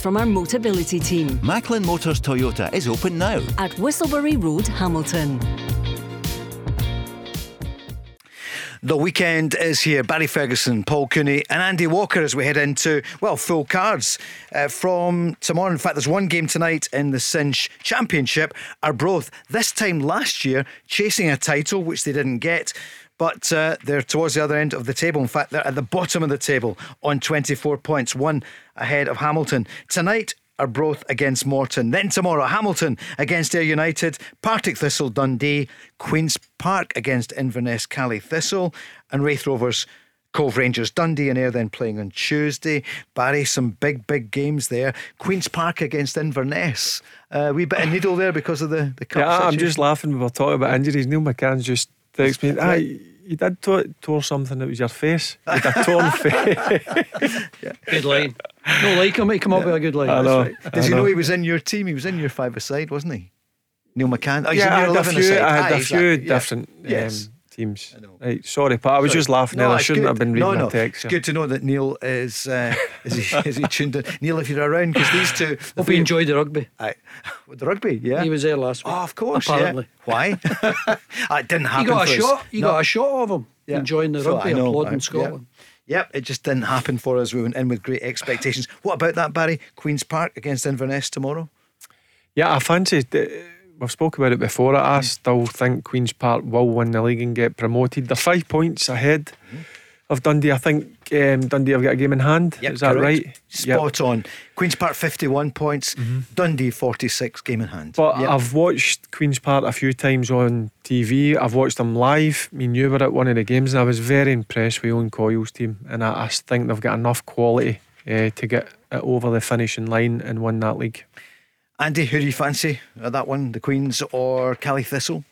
from our Motability team. Macklin Motors Toyota is open now at Whistleberry Road, Hamilton. The weekend is here. Barry Ferguson, Paul Cooney and Andy Walker as we head into, well, full cards uh, from tomorrow. In fact, there's one game tonight in the Cinch Championship. Arbroath, this time last year, chasing a title, which they didn't get. But uh, they're towards the other end of the table. In fact, they're at the bottom of the table on twenty-four points, one ahead of Hamilton. Tonight, Arbroath against Morton. Then tomorrow, Hamilton against Ayr United, Partick Thistle Dundee, Queen's Park against Inverness Cali Thistle, and Raith Rovers Cove Rangers. Dundee and Ayr then playing on Tuesday. Barry, some big, big games there. Queen's Park against Inverness. A uh, wee bit of needle there because of the, the cup yeah, situation. I'm just laughing when we're talking about injuries. Neil McCann's just text me, ah, you did tore, tore something that was your face. You did a torn face. Yeah. Good line. No like him, he come up yeah. with a good line. I know. Right. Did I you know. know he was in your team? He was in your five-a-side, wasn't he? Neil McCann. Oh, he's yeah, in your I had a few, I had ah, a few exactly. different yes. um, teams. I know. Right, sorry, Pat. I was sorry. just laughing. No, there. I shouldn't good. have been reading no, no. that text. It's yeah. good to know that Neil is uh, is, he, is he tuned in. Neil, if you're around, because these two. Hope he enjoyed the rugby. I, the rugby, yeah. He was there last week. Oh, of course. Apparently. Yeah. Why? It didn't happen. You got a us. shot. You no. got a shot of him yeah. enjoying the so rugby and applauding Scotland. Yeah. Yep, it just didn't happen for us. We went in with great expectations. What about that, Barry? Queen's Park against Inverness tomorrow? Yeah, I fancied. We've spoken about it before. I still think Queen's Park will win the league and get promoted. They're five points ahead mm-hmm. of Dundee. I think um, Dundee have got a game in hand. Yep, Is that correct. right? Spot yep. on. Queen's Park fifty-one points, mm-hmm. Dundee forty-six, game in hand. But yep. I've watched Queen's Park a few times on T V. I've watched them live. I mean, you were at one of the games, and I was very impressed with Owen Coyle's team. And I, I think they've got enough quality uh, to get it over the finishing line and win that league. Andy, who do you fancy at that one? The Queens or Cali Thistle?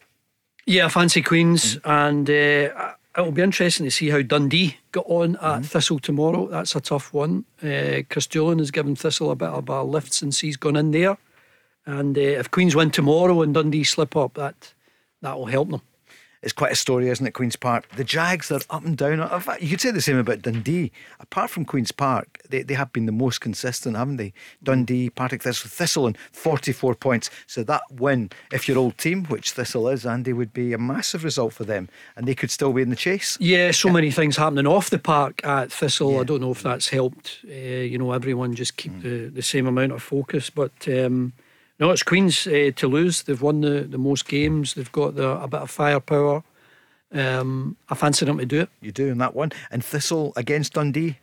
Yeah, I fancy Queens, mm. and uh, it'll be interesting to see how Dundee got on at mm. Thistle tomorrow. That's a tough one. Uh, Chris Doolin has given Thistle a bit of a lift since he's gone in there, and uh, if Queens win tomorrow and Dundee slip up, that that will help them. It's quite a story, isn't it, Queen's Park? The Jags, they're up and down. You could say the same about Dundee. Apart from Queen's Park, they, they have been the most consistent, haven't they? Dundee, Partick Thistle, Thistle on forty-four points. So that win, if your old team, which Thistle is, Andy, would be a massive result for them. And they could still be in the chase. Yeah, so yeah. many things happening off the park at Thistle. Yeah. I don't know if that's helped. Uh, you know, everyone just keep mm. the, the same amount of focus. But... Um, No, it's Queen's uh, to lose. They've won the, the most games. They've got the, a bit of firepower. Um, I fancy them to do it. You do in that one. And Thistle against Dundee,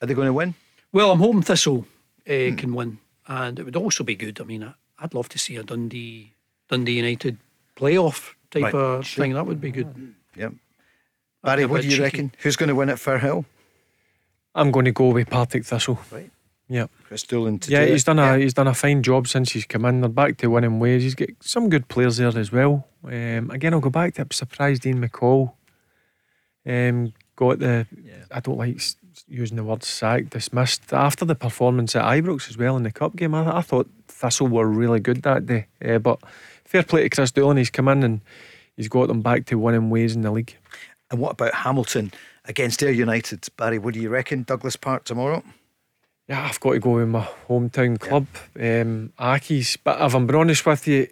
are they going to win? Well, I'm hoping Thistle uh, hmm. can win, and it would also be good. I mean, I, I'd love to see a Dundee Dundee United playoff type right. of sure. thing. That would be good. Yep. Barry, what do you cheeky. reckon? Who's going to win at Fir Hill? I'm going to go with Partick Thistle. Right. Yep. Chris Doolin to yeah, do he's done a yeah. he's done a fine job since he's come in. They're back to winning ways. He's got some good players there as well. Um, again, I'll go back to it. I'm surprised Ian McCall um, got the. Yeah. I don't like using the word sack, dismissed after the performance at Ibrox as well in the cup game. I, I thought Thistle were really good that day, uh, but fair play to Chris Doolin. He's come in and he's got them back to winning ways in the league. And what about Hamilton against Ayr United, Barry? What do you reckon? Douglas Park tomorrow. Yeah, I've got to go with my hometown club, yeah. um, Aki's. But if I'm honest with you,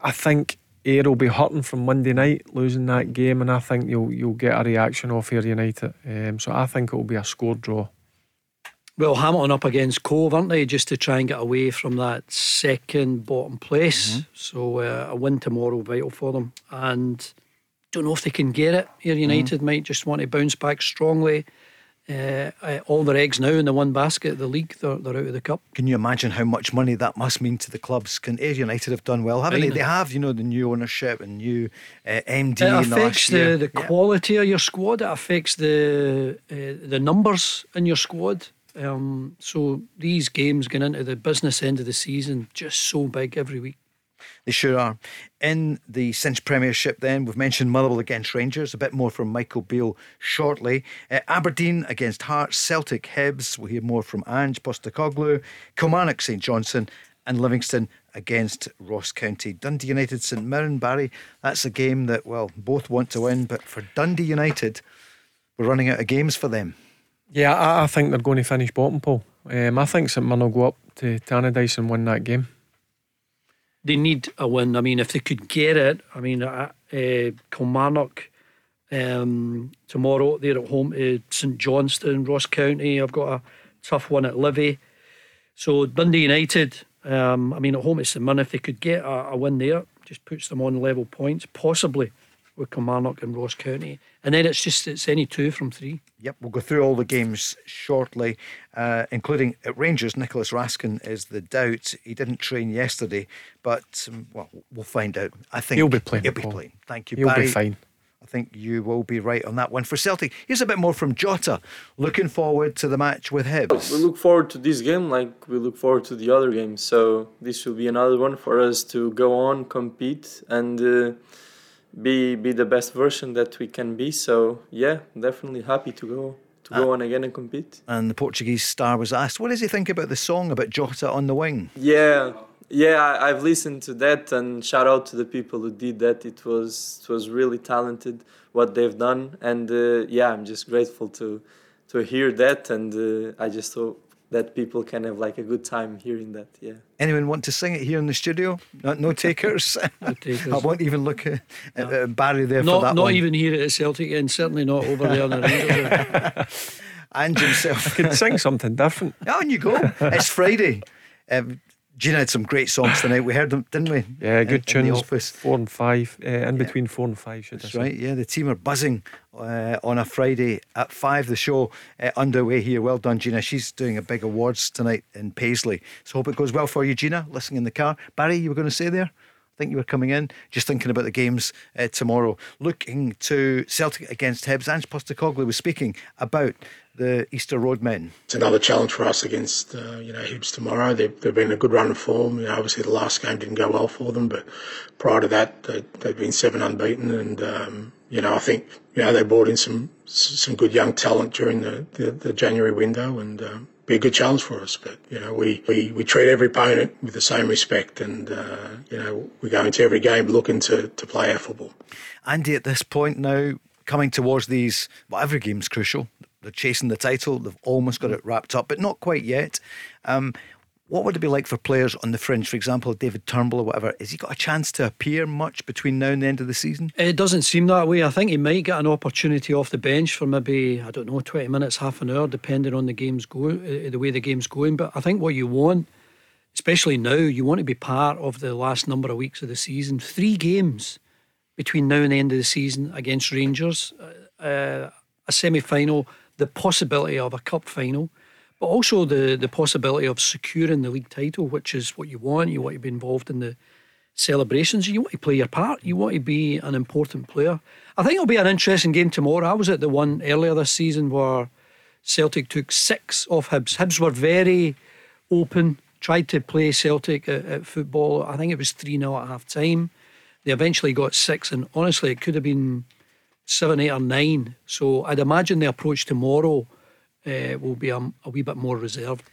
I think Ayr will be hurting from Monday night, losing that game, and I think you'll you'll get a reaction off Ayr United. Um, so I think it will be a score draw. Well, Hamilton up against Cove, aren't they, just to try and get away from that second bottom place. Mm-hmm. So uh, a win tomorrow vital for them, and don't know if they can get it here. United mm-hmm. might just want to bounce back strongly. Uh, all their eggs now in the one basket, the league, they're, they're out of the cup. Can you imagine how much money that must mean to the clubs? Can Ayr United have done well, haven't right. they? They have, you know, the new ownership and new uh, M D. It affects the, the yeah. quality of your squad. It affects the uh, the numbers in your squad. Um, so these games going into the business end of the season, just so big every week. They sure are. In the Cinch Premiership then, we've mentioned Motherwell against Rangers, a bit more from Michael Beale shortly. uh, Aberdeen against Hearts, Celtic Hibs, we'll hear more from Ange Postecoglou. Kilmarnock St Johnstone, and Livingston against Ross County. Dundee United St Mirren, Barry, that's a game that, well, both want to win, but for Dundee United, we're running out of games for them. Yeah, I, I think they're going to finish bottom, Paul. um, I think St Mirren will go up to Tannadice and win that game. They need a win. I mean, if they could get it, I mean, uh, uh, Kilmarnock um, tomorrow, they're at home to St Johnstone, Ross County. I've got a tough one at Livy. So Dundee United, um, I mean, at home to St Mirren, if they could get a, a win there, just puts them on level points, possibly with Kilmarnock and Ross County. And then it's just, it's any two from three. Yep, we'll go through all the games shortly, uh, including at Rangers. Nicholas Raskin is the doubt. He didn't train yesterday, but um, well, we'll find out. I think he'll be playing. He'll be Paul. playing. Thank you, he'll Barry. He'll be fine. I think you will be right on that one. For Celtic, here's a bit more from Jota. Looking forward to the match with Hibs. We look forward to this game like we look forward to the other game. So this will be another one for us to go on, compete, and. Uh, Be be the best version that we can be. So yeah, definitely happy to go to uh, go on again and compete. And the Portuguese star was asked, what does he think about the song about Jota on the wing? Yeah, yeah, I, I've listened to that, and shout out to the people who did that. It was it was really talented what they've done, and uh, yeah, I'm just grateful to to hear that, and uh, I just hope that people can have like a good time hearing that. Yeah. Anyone want to sing it here in the studio? No, no takers. No takers. I won't even look at, at no. Barry there not, for that. Not one. Even here at Celtic, and certainly not over there on the Rangers. And himself. I can sing something different. Oh, and you go. It's Friday. Um, Gina had some great songs tonight. We heard them, didn't we? Yeah, good in, tunes. In the office. Four and five, uh, in yeah. between four and five, should That's I say. Right, yeah. The team are buzzing uh, on a Friday at five. The show uh, underway here. Well done, Gina. She's doing a big awards tonight in Paisley. So hope it goes well for you, Gina, listening in the car. Barry, you were going to say there? I think you were coming in, just thinking about the games uh, tomorrow. Looking to Celtic against Hibs. Ange Postecoglou was speaking about the Easter Road men. It's another challenge for us against uh, you know Hibs tomorrow. They've, they've been a good run of form. You know, obviously the last game didn't go well for them, but prior to that they, they've been seven unbeaten, and um, you know I think you know they brought in some some good young talent during the, the, the January window, and. Um, Be a good challenge for us, but you know we, we, we treat every opponent with the same respect, and uh, you know we go into every game looking to, to play our football. Andy, at this point now, coming towards these, well, every game's crucial. They're chasing the title. They've almost got it wrapped up, but not quite yet. Um, what would it be like for players on the fringe, for example, David Turnbull or whatever? Has he got a chance to appear much between now and the end of the season? It doesn't seem that way. I think he might get an opportunity off the bench for maybe, I don't know, twenty minutes, half an hour, depending on the game's go, the way the game's going. But I think what you want, especially now, you want to be part of the last number of weeks of the season. Three games between now and the end of the season against Rangers, uh, a semi-final, the possibility of a cup final, but also the, the possibility of securing the league title, which is what you want. You want to be involved in the celebrations. You want to play your part. You want to be an important player. I think it'll be an interesting game tomorrow. I was at the one earlier this season where Celtic took six off Hibs. Hibs were very open, tried to play Celtic at, at football. I think it was three nil at half-time. They eventually got six, and honestly, it could have been seven, eight or nine. So I'd imagine the approach tomorrow Uh, will be um, a wee bit more reserved.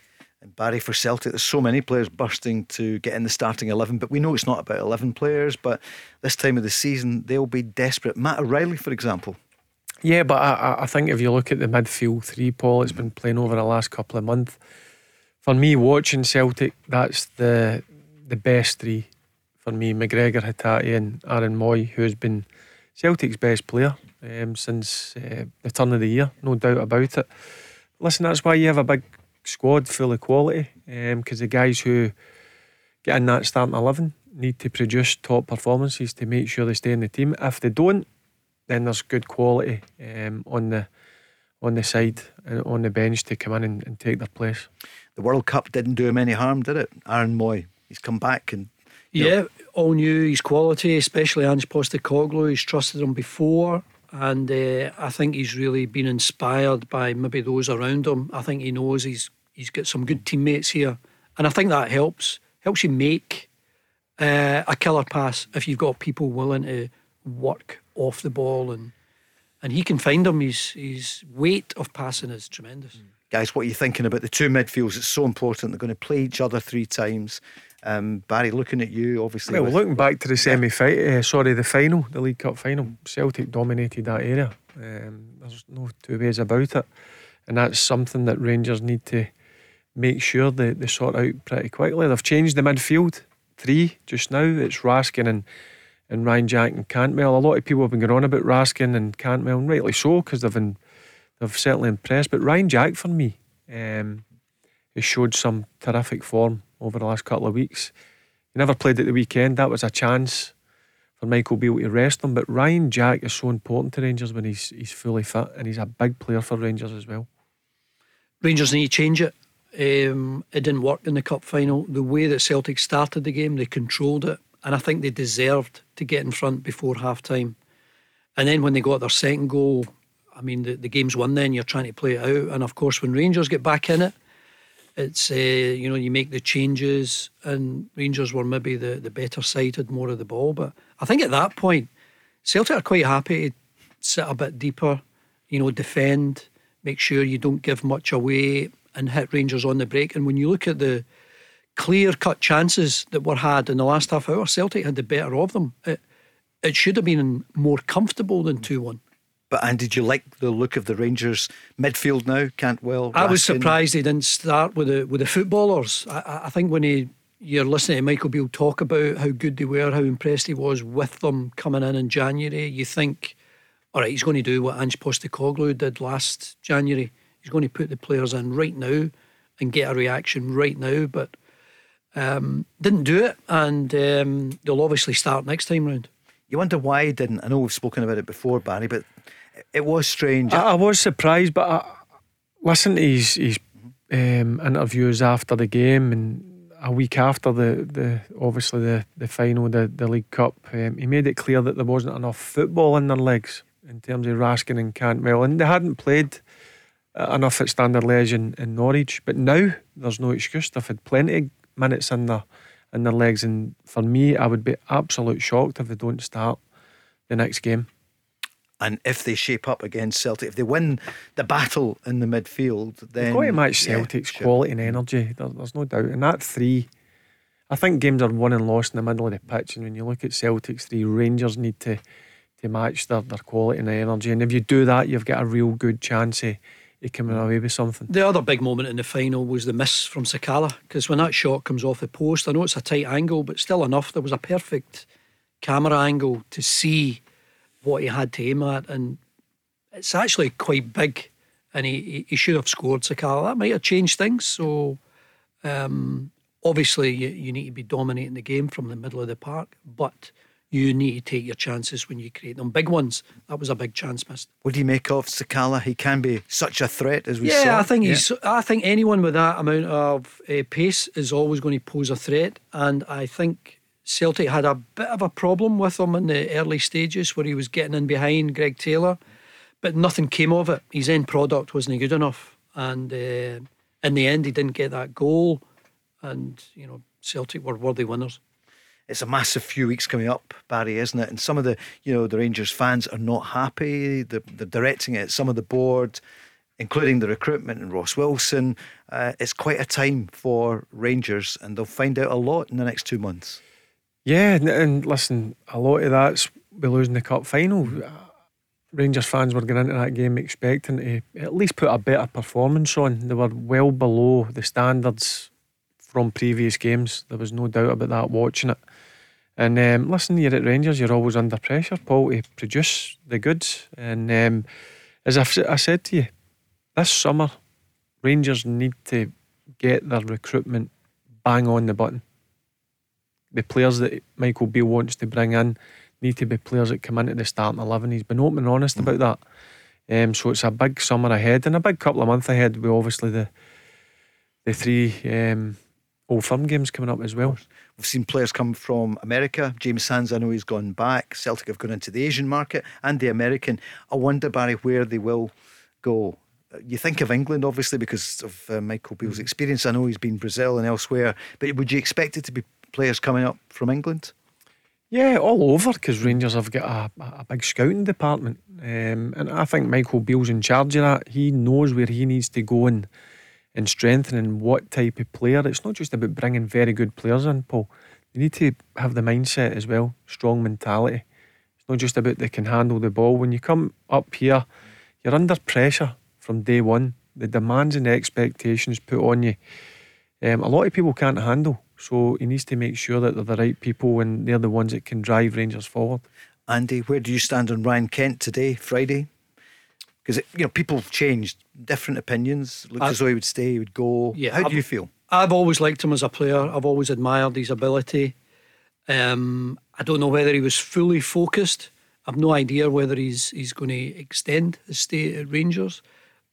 And Barry, for Celtic, there's so many players bursting to get in the starting eleven, but we know it's not about eleven players, but this time of the season they'll be desperate. Matt O'Reilly, for example. Yeah, but I, I think if you look at the midfield three, Paul, it's been playing over the last couple of months. For me, watching Celtic, that's the the best three for me. McGregor, Hatate and Aaron Moy, who's been Celtic's best player um, since uh, the turn of the year, no doubt about it. Listen, that's why you have a big squad full of quality, because um, the guys who get in that starting eleven need to produce top performances to make sure they stay in the team. If they don't, then there's good quality um, on the on the side and on the bench to come in and, and take their place. The World Cup didn't do him any harm, did it? Aaron Moy, he's come back and yeah, know. all knew his quality, especially Ange Postecoglou. He's trusted him before. And uh, I think he's really been inspired by maybe those around him. I think he knows he's he's got some good teammates here, and I think that helps helps you make uh, a killer pass if you've got people willing to work off the ball, and and he can find them. His his weight of passing is tremendous. Mm. Guys, what are you thinking about the two midfields? It's so important. They're going to play each other three times. Um, Barry, looking at you, obviously. Well, with... looking back to the semi-final, uh, sorry, the final, the League Cup final, Celtic dominated that area. Um, there's no two ways about it, and that's something that Rangers need to make sure that they sort out pretty quickly. They've changed the midfield three just now. It's Raskin and and Ryan Jack and Cantwell. A lot of people have been going on about Raskin and Cantwell, and rightly so, because they've been they've certainly impressed. But Ryan Jack, for me, um, has showed some terrific form over the last couple of weeks. He never played at the weekend. That was a chance for Michael Beale to rest him. But Ryan Jack is so important to Rangers when he's he's fully fit, and he's a big player for Rangers as well. Rangers need to change it. Um, it didn't work in the cup final. The way that Celtic started the game, they controlled it, and I think they deserved to get in front before half time. And then when they got their second goal, I mean, the, the game's won then. You're trying to play it out, and of course when Rangers get back in it, it's, uh, you know, you make the changes, and Rangers were maybe the, the better side, had more of the ball. But I think at that point, Celtic are quite happy to sit a bit deeper, you know, defend, make sure you don't give much away and hit Rangers on the break. And when you look at the clear-cut chances that were had in the last half hour, Celtic had the better of them. It, it should have been more comfortable than two one. But Andy, did you like the look of the Rangers midfield now? Cantwell, Raskin. I was surprised they didn't start with the with the footballers. I, I think when he, you're listening to Michael Beale talk about how good they were, how impressed he was with them coming in in January, you think, all right, he's going to do what Ange Postecoglou did last January. He's going to put the players in right now and get a reaction right now. But um, didn't do it, and um, they'll obviously start next time round. You wonder why he didn't. I know we've spoken about it before, Barry, but it was strange. I, I was surprised, but I listened to his, his um, interviews after the game, and a week after the, the obviously the, the final, the, the League Cup, um, he made it clear that there wasn't enough football in their legs in terms of Raskin and Cantwell, and they hadn't played enough at Standard Liège in, in Norwich. But now there's no excuse. They've had plenty of minutes in their, in their legs, and for me, I would be absolute shocked if they don't start the next game. And if they shape up against Celtic, if they win the battle in the midfield, then they've got to match Celtic's yeah, sure. quality and energy. There, there's no doubt. And that three, I think games are won and lost in the middle of the pitch. And when you look at Celtic's three, Rangers need to to match their, their quality and their energy. And if you do that, you've got a real good chance of, of coming away with something. The other big moment in the final was the miss from Sakala, because when that shot comes off the post, I know it's a tight angle, but still enough. There was a perfect camera angle to see what he had to aim at, and it's actually quite big, and he, he should have scored. Sakala, that might have changed things. So um, obviously you, you need to be dominating the game from the middle of the park, but you need to take your chances when you create them. Big ones. That was a big chance missed. What do you make of Sakala? He can be such a threat, as we yeah, saw. Yeah, I think he's. Yeah. I think anyone with that amount of uh, pace is always going to pose a threat, and I think Celtic had a bit of a problem with him in the early stages where he was getting in behind Greg Taylor, but nothing came of it. His end product wasn't good enough, and uh, in the end he didn't get that goal, and you know, Celtic were worthy winners. It's a massive few weeks coming up, Barry, isn't it? And some of the, you know, the Rangers fans are not happy. They're, they're directing it at some of the board, including the recruitment and Ross Wilson. Uh, it's quite a time for Rangers, and they'll find out a lot in the next two months. Yeah, and listen, a lot of that's we're losing the cup final. Rangers fans were going into that game expecting to at least put a better performance on. They were well below the standards from previous games. There was no doubt about that watching it. And um, listen, you're at Rangers, you're always under pressure, Paul, to produce the goods. And um, as I've, I said to you, this summer Rangers need to get their recruitment bang on the button. The players that Michael Beale wants to bring in need to be players that come into the starting eleven. He's been open and honest mm. about that. Um, so it's a big summer ahead and a big couple of months ahead with obviously the the three um, Old Firm games coming up as well. We've seen players come from America. James Sands, I know he's gone back. Celtic have gone into the Asian market and the American. I wonder, Barry, where they will go. You think of England, obviously, because of uh, Michael Beale's experience. I know he's been Brazil and elsewhere, but would you expect it to be players coming up from England? Yeah, all over, because Rangers have got a, a big scouting department, um, and I think Michael Beale's in charge of that. He knows where he needs to go and, and strengthen and what type of player. It's not just about bringing very good players in, Paul. You need to have the mindset as well, strong mentality. It's not just about they can handle the ball. When you come up here, you're under pressure from day one. The demands and the expectations put on you, um, a lot of people can't handle. So he needs to make sure that they're the right people and they're the ones that can drive Rangers forward. Andy, where do you stand on Ryan Kent today, Friday? Because, you know, people have changed, different opinions. Looks I, as though he would stay, he would go. Yeah, How I've, do you feel? I've always liked him as a player. I've always admired his ability. Um, I don't know whether he was fully focused. I've no idea whether he's he's going to extend his stay at Rangers.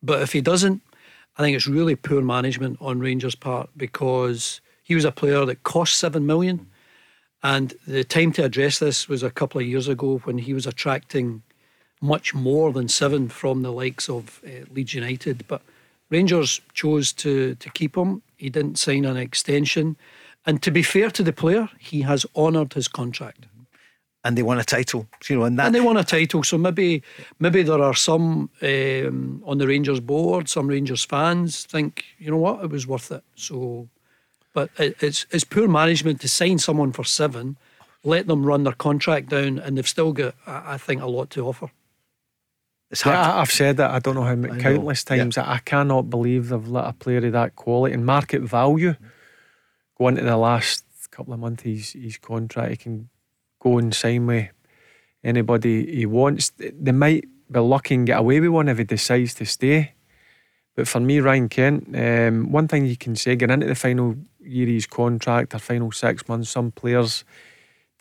But if he doesn't, I think it's really poor management on Rangers' part, because he was a player that cost seven million pounds, and the time to address this was a couple of years ago when he was attracting much more than seven from the likes of uh, Leeds United. But Rangers chose to, to keep him. He didn't sign an extension. And to be fair to the player, he has honoured his contract. And they won a title. You know, and, that... and they won a title. So maybe maybe there are some um, on the Rangers board, some Rangers fans think, you know what, it was worth it. So... But it's it's poor management to sign someone for seven, let them run their contract down, and they've still got, I think, a lot to offer. It's hard. Yeah, I've said that I don't know how many countless times yeah. that I cannot believe they've let a player of that quality and market value go into the last couple of months. His his contract, he can go and sign with anybody he wants. They might be lucky and get away with one if he decides to stay. But for me, Ryan Kent, um, one thing you can say, getting into the final year of his contract, or final six months, some players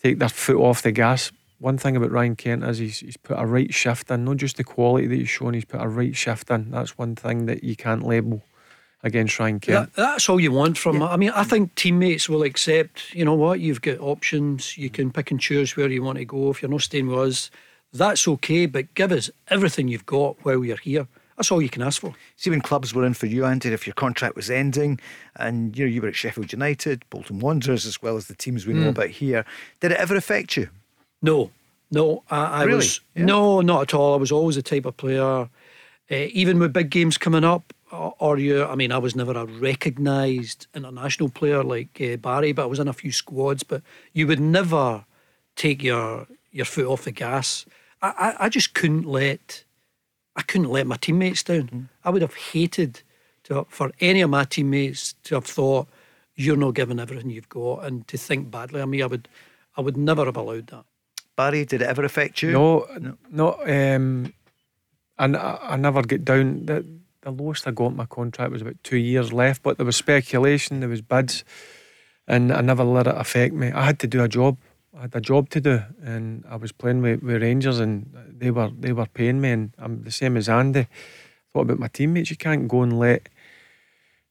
take their foot off the gas. One thing about Ryan Kent is he's, he's put a right shift in, not just the quality that he's shown, he's put a right shift in. That's one thing that you can't label against Ryan Kent. That, that's all you want from yeah. I mean, I think teammates will accept, you know what, you've got options, you can pick and choose where you want to go. If you're not staying with us, that's okay, but give us everything you've got while you're here. That's all you can ask for. See, when clubs were in for you, Andy, if your contract was ending and you know you were at Sheffield United, Bolton Wanderers, as well as the teams we mm. know about here, did it ever affect you? No, no, I, I really? was yeah. no, not at all. I was always the type of player, uh, even with big games coming up, or, or you. I mean, I was never a recognised international player like uh, Barry, but I was in a few squads. But you would never take your your foot off the gas. I, I, I just couldn't let. I couldn't let my teammates down. Mm. I would have hated to, for any of my teammates to have thought, you're not giving everything you've got, and to think badly of me. I would I would never have allowed that. Barry, did it ever affect you? No, no, no um, and I, I never get down. The, the lowest I got my contract was about two years left, but there was speculation, there was bids, and I never let it affect me. I had to do a job. I had a job to do, and I was playing with, with Rangers, and they were they were paying me, and I'm the same as Andy. I thought about my teammates. You can't go and let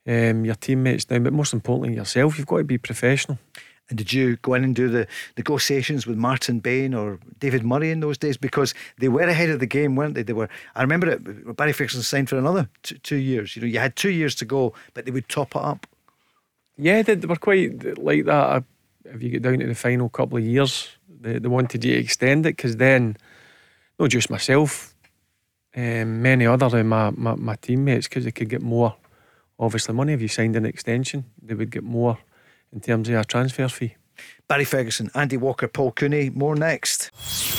um, your teammates down, but most importantly yourself. You've got to be professional. And did you go in and do the negotiations with Martin Bain or David Murray in those days? Because they were ahead of the game, weren't they? They were. I remember it. Barry Ferguson signed for another two, two years. You know, you had two years to go, but they would top it up. Yeah, they, they were quite like that. I, If you get down to the final couple of years, they, they wanted you to extend it, because then, not just myself, um, many other of my, my, my teammates, because they could get more, obviously, money. If you signed an extension, they would get more in terms of a transfer fee. Barry Ferguson, Andy Walker, Paul Cooney. More next.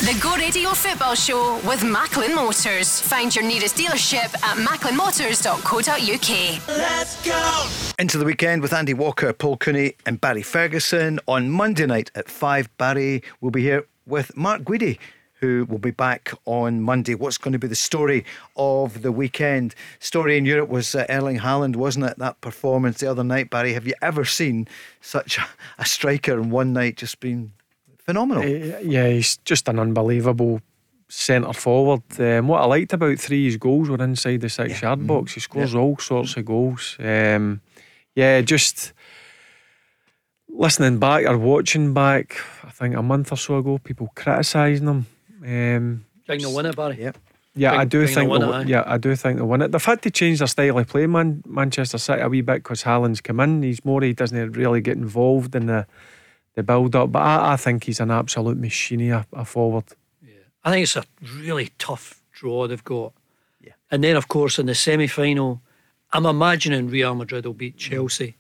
The Go Radio Football Show with Macklin Motors. Find your nearest dealership at macklin motors dot co dot u k. Let's go! Into the weekend with Andy Walker, Paul Cooney and Barry Ferguson. On Monday night at five, Barry will be here with Mark Guidi, who will be back on Monday. What's going to be the story of the weekend? Story in Europe was uh, Erling Haaland, wasn't it? That performance the other night, Barry. Have you ever seen such a, a striker in one night? Just been phenomenal. Uh, yeah, he's just an unbelievable centre forward. Um, what I liked about three of his goals were inside the six yard yeah. box. He scores yeah. all sorts of goals. Um, yeah, just listening back or watching back, I think a month or so ago, people criticising him. Um, Bring the winner, Barry. Yeah, yeah, bring, I do think. The winner, the, yeah, I do think the winner. They've had to change their style of play, man. Manchester City a wee bit because Haaland's come in. He's more. He doesn't really get involved in the the build up. But I, I think he's an absolute machine. A, a forward. Yeah, I think it's a really tough draw they've got. Yeah, and then of course in the semi final, I'm imagining Real Madrid will beat Chelsea.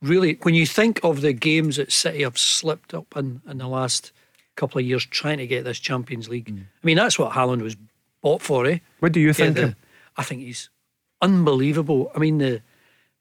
Really, when you think of the games that City have slipped up in in the last couple of years trying to get this Champions League. Mm. I mean, that's what Haaland was bought for, eh? What do you think? The, I think he's unbelievable. I mean, the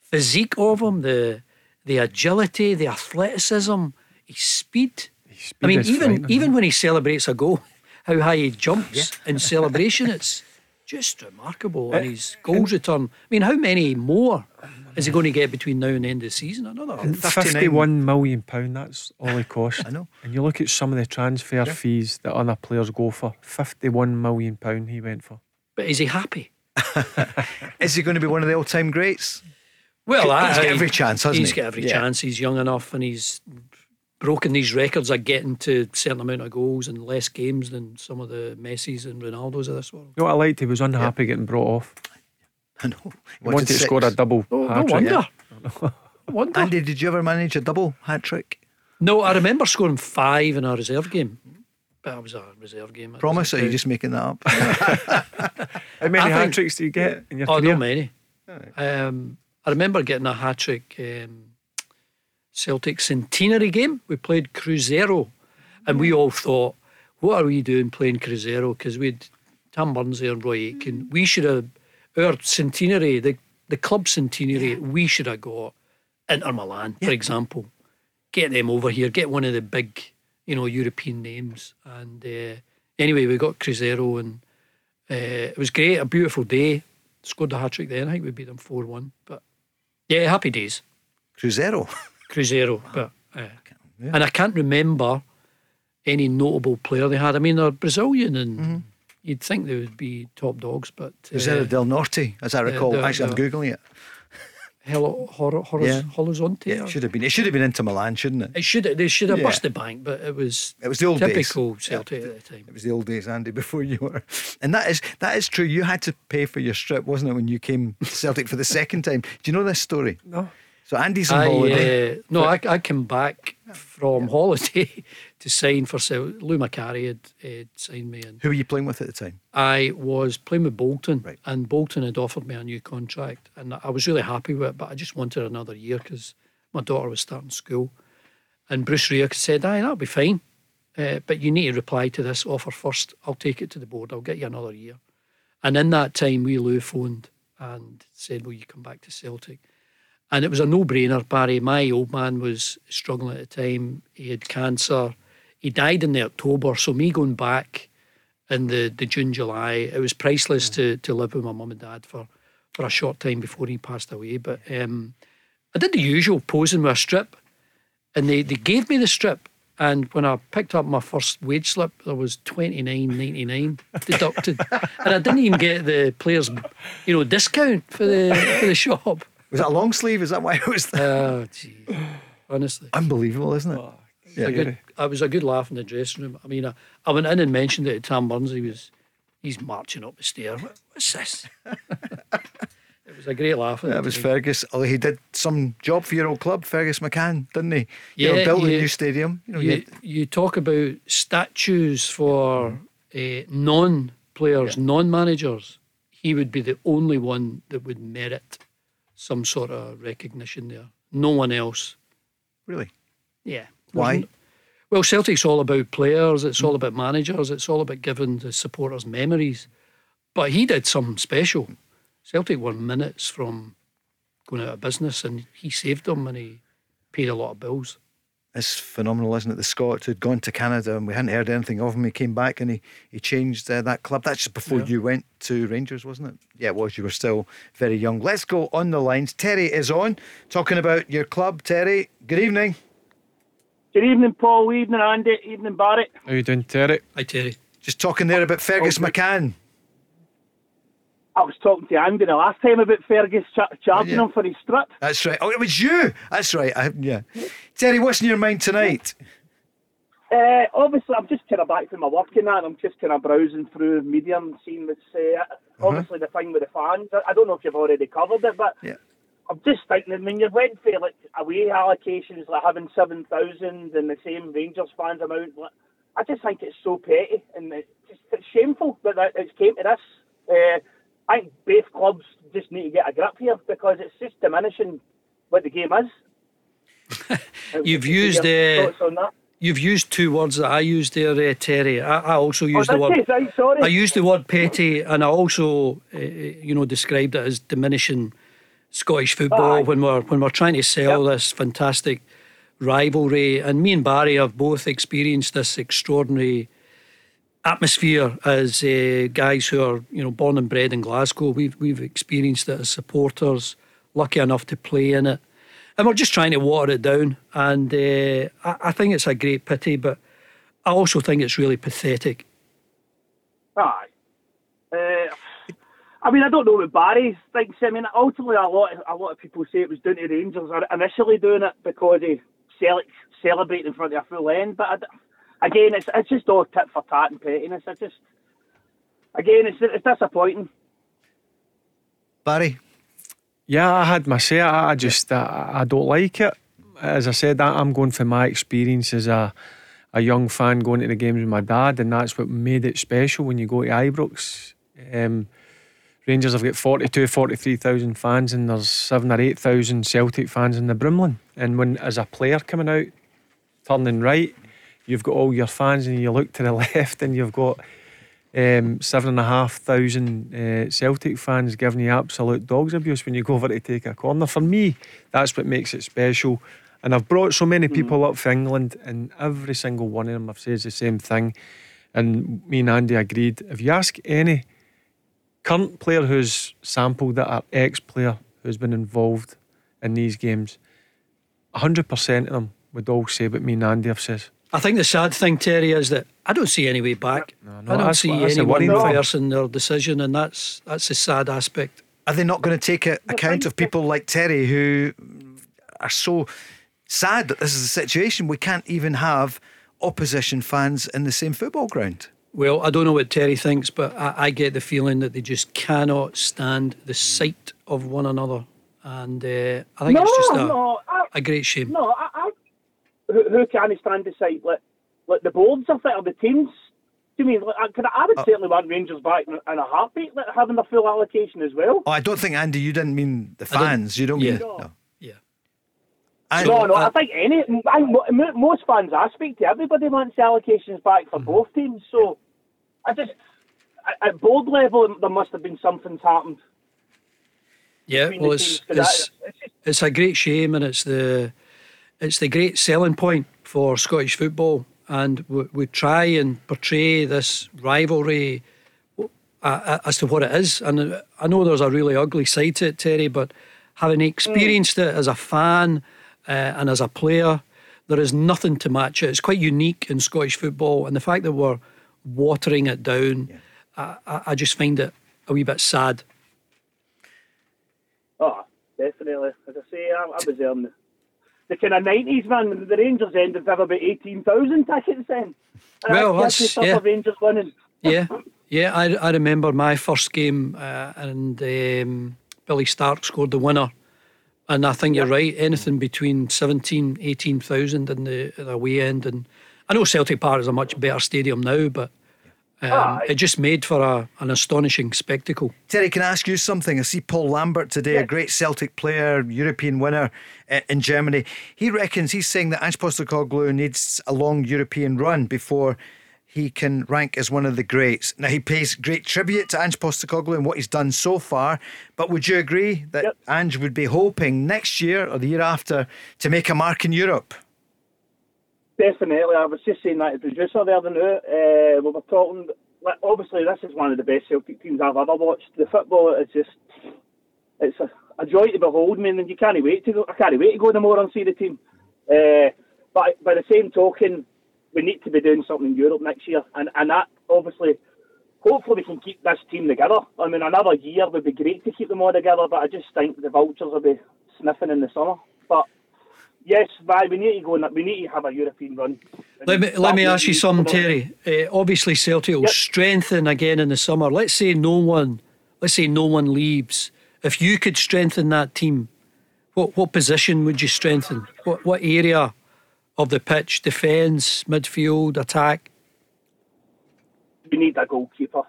physique of him, the the agility, the athleticism, his speed. His speed I mean, even even when he celebrates a goal, how high he jumps yeah. in celebration, it's just remarkable. And his goals return. I mean, how many more is he going to get between now and the end of the season? Another fifty-one million pounds, that's all he cost. I know. And you look at some of the transfer yeah. fees that other players go for. fifty-one million pounds he went for. But is he happy? Is he going to be one of the all time greats? Well, he's I, got every chance, hasn't he's he? He's got every yeah. chance. He's young enough and he's broken these records of getting to a certain amount of goals in less games than some of the Messis and Ronaldos of this world. You know what I liked? He was unhappy yeah. getting brought off. I know. He wanted to score a double oh, hat trick. No wonder. No wonder. Andy, did you ever manage a double hat trick? No, I remember scoring five in a reserve game. But it was a reserve game. I Promise, or are you just making that up? How many hat tricks do you get in your oh, career? Oh, no, many. Right. Um, I remember getting a hat trick um, Celtic centenary game. We played Cruzeiro, and we all thought, what are we doing playing Cruzeiro? Because we had Tam Burnsy and Roy Aitken. We should have. Our centenary, the, the club centenary, we should have got Inter Milan, yeah. for example. Get them over here, get one of the big, you know, European names. And uh, anyway, we got Cruzeiro and uh, it was great, a beautiful day. Scored the hat-trick then, I think we beat them four one. But yeah, happy days. Cruzeiro? Cruzeiro. Wow. But, uh, yeah. And I can't remember any notable player they had. I mean, they're Brazilian and... Mm-hmm. You'd think they would be top dogs, but Cruzeiro uh, del Norte, as I recall. Uh, the, Actually, the, I'm googling it. Hello, hor- hor- yeah. Horizonte. Yeah, it should have been. It should have been Inter Milan, shouldn't it? It should. They should have yeah. burst the bank, but it was. It was the old typical days. Celtic yeah. at the time. It was the old days, Andy, before you were. And that is that is true. You had to pay for your strip, wasn't it, when you came to Celtic for the second time? Do you know this story? No. So Andy's on I, holiday. Uh, no, I, I came back from yeah. holiday to sign for Celtic. Lou Macari had, had signed me in. Who were you playing with at the time? I was playing with Bolton, right. and Bolton had offered me a new contract, and I was really happy with it, but I just wanted another year because my daughter was starting school. And Bruce Rea said, aye, that'll be fine, uh, but you need to reply to this offer first. I'll take it to the board. I'll get you another year. And in that time, wee Lou phoned and said, will you come back to Celtic? And it was a no-brainer, Barry. My old man was struggling at the time. He had cancer. He died in the October. So me going back in the, the June, July, it was priceless yeah. to, to live with my mum and dad for, for a short time before he passed away. But um, I did the usual posing with a strip. And they, they gave me the strip. And when I picked up my first wage slip, there was twenty-nine ninety-nine deducted. And I didn't even get the player's, you know, discount for the for the shop. Was that a long sleeve? Is that why it was there? Oh, geez. Honestly. Unbelievable, isn't it? Oh, yeah, good, it was a good laugh in the dressing room. I mean, I, I went in and mentioned it to Tam Burns. He was, he's marching up the stair. What, what's this? It was a great laugh. That yeah, was Fergus. Oh, he did some job for your old club, Fergus McCann, didn't he? You yeah, know, built a new stadium. You, know, you, you, you talk about statues for uh, non-players, yeah. non-managers. He would be the only one that would merit some sort of recognition there. No one else. Really? Yeah. Why? No, well, Celtic's all about players. It's all about managers. It's all about giving the supporters memories. But he did something special. Celtic were minutes from going out of business, and he saved them, and he paid a lot of bills. It's phenomenal, isn't it? The Scot had gone to Canada and we hadn't heard anything of him. He came back and he, he changed uh, that club. That's just before yeah. you went to Rangers, wasn't it? Yeah, it was. You were still very young. Let's go on the lines. Terry is on, talking about your club. Terry, good evening. Good evening, Paul. Evening, Andy. Evening, Barrett. How you doing, Terry? Hi, Terry. Just talking there about Fergus oh, McCann. I was talking to Andy the last time about Fergus char- charging yeah. him for his strip. That's right. Oh, it was you. That's right. I, yeah. Terry, what's in your mind tonight? Uh, obviously, I'm just kind of back from my work and that. I'm just kind of browsing through media and seeing what's... Uh, uh-huh. Obviously, the thing with the fans. I, I don't know if you've already covered it, but yeah. I'm just thinking, when you're went for like, away allocations, like having seven thousand and the same Rangers fans amount, like, I just think it's so petty and it's, just, it's shameful that it's came to this. Uh, I think both clubs just need to get a grip here because it's just diminishing what the game is. You've used uh, you've used two words that I used there, uh, Terry. I, I also used oh, the word. Right, sorry. I used the word petty, and I also, uh, you know, described it as diminishing Scottish football oh, when we're when we're trying to sell yep. this fantastic rivalry. And me and Barry have both experienced this extraordinary atmosphere as uh, guys who are, you know, born and bred in Glasgow. We've we've experienced it as supporters, lucky enough to play in it, and we're just trying to water it down. And uh, I, I think it's a great pity, but I also think it's really pathetic. Aye, uh, I mean, I don't know what Barry thinks. I mean, ultimately, a lot of, a lot of people say it was down to Rangers initially doing it because they celebrate in front of a full end, but I. Again, it's it's just all tit for tat and pettiness. I just, again, it's it's disappointing. Barry, yeah, I had my say. I, I just I, I don't like it. As I said, I, I'm going for my experience as a a young fan going to the games with my dad, and that's what made it special. When you go to Ibrox, um, Rangers have got forty-two, forty-three thousand fans, and there's seven or eight thousand Celtic fans in the Brimlin. And when as a player coming out, turning right, you've got all your fans, and you look to the left and you've got um, seven and a half thousand uh, Celtic fans giving you absolute dog's abuse when you go over to take a corner. For me, that's what makes it special. And I've brought so many people mm. up for England, and every single one of them have said the same thing. And me and Andy agreed. If you ask any current player who's sampled it, or ex-player who's been involved in these games, one hundred percent of them would all say what me and Andy have said. I think the sad thing, Terry, is that I don't see any way back. No, no, I don't see any one person their decision, and that's that's the sad aspect. Are they not going to take a, account of people like Terry who are so sad that this is the situation? We can't even have opposition fans in the same football ground. Well, I don't know what Terry thinks, but I, I get the feeling that they just cannot stand the sight of one another, and uh, I think no, it's just a, no, I, a great shame. No, I. I Who, who can he stand aside? Like, like the boards, I think, or the teams. Do you mean? Like, I would uh, certainly want Rangers back in a heartbeat, like, having the full allocation as well. Oh, I don't think, Andy, you didn't mean the fans. You don't yeah, mean no. no. Yeah. I, no, no. I, I think any. I, most fans I speak to, everybody wants the allocations back for mm-hmm. both teams. So, I just at board level, there must have been something's happened. Yeah, well, it's it's, it's, just, it's a great shame, and it's the. It's the great selling point for Scottish football, and we, we try and portray this rivalry uh, as to what it is. And I know there's a really ugly side to it, Terry, but having experienced it as a fan uh, and as a player, there is nothing to match it. It's quite unique in Scottish football, and the fact that we're watering it down, yeah. I, I, I just find it a wee bit sad. Oh, definitely. As I say, I, I was um. The kind of nineties, man, the Rangers ended to have about eighteen thousand tickets then. And well, that's, yeah. Rangers winning. yeah, yeah, I, I remember my first game uh, and um, Billy Stark scored the winner. And I think yeah. you're right, anything between seventeen, eighteen thousand in the, the away end. And I know Celtic Park is a much better stadium now, but Um, ah, it just made for a, an astonishing spectacle. Terry, can I ask you something? I see Paul Lambert today, yes. a great Celtic player, European winner uh, in Germany. He reckons, he's saying that Ange Postecoglou needs a long European run before he can rank as one of the greats. Now, he pays great tribute to Ange Postecoglou and what he's done so far, but would you agree that yep. Ange would be hoping next year or the year after to make a mark in Europe? Definitely. I was just saying that to the producer there the now. Uh, we were talking, like, obviously this is one of the best Celtic teams I've ever watched. The football is just, it's a, a joy to behold, man, and you can't wait to go, I can't wait to go no more and see the team. Uh, but by the same token, we need to be doing something in Europe next year, and, and that obviously, hopefully we can keep this team together. I mean, another year would be great to keep them all together, but I just think the vultures will be sniffing in the summer. But yes, right, we need to go and we need to have a European run. Let me let me ask you something, Terry. Uh, obviously, Celtic will yep. strengthen again in the summer. Let's say no one, let's say no one leaves. If you could strengthen that team, what what position would you strengthen? What what area of the pitch? Defence, midfield, attack. We need a goalkeeper.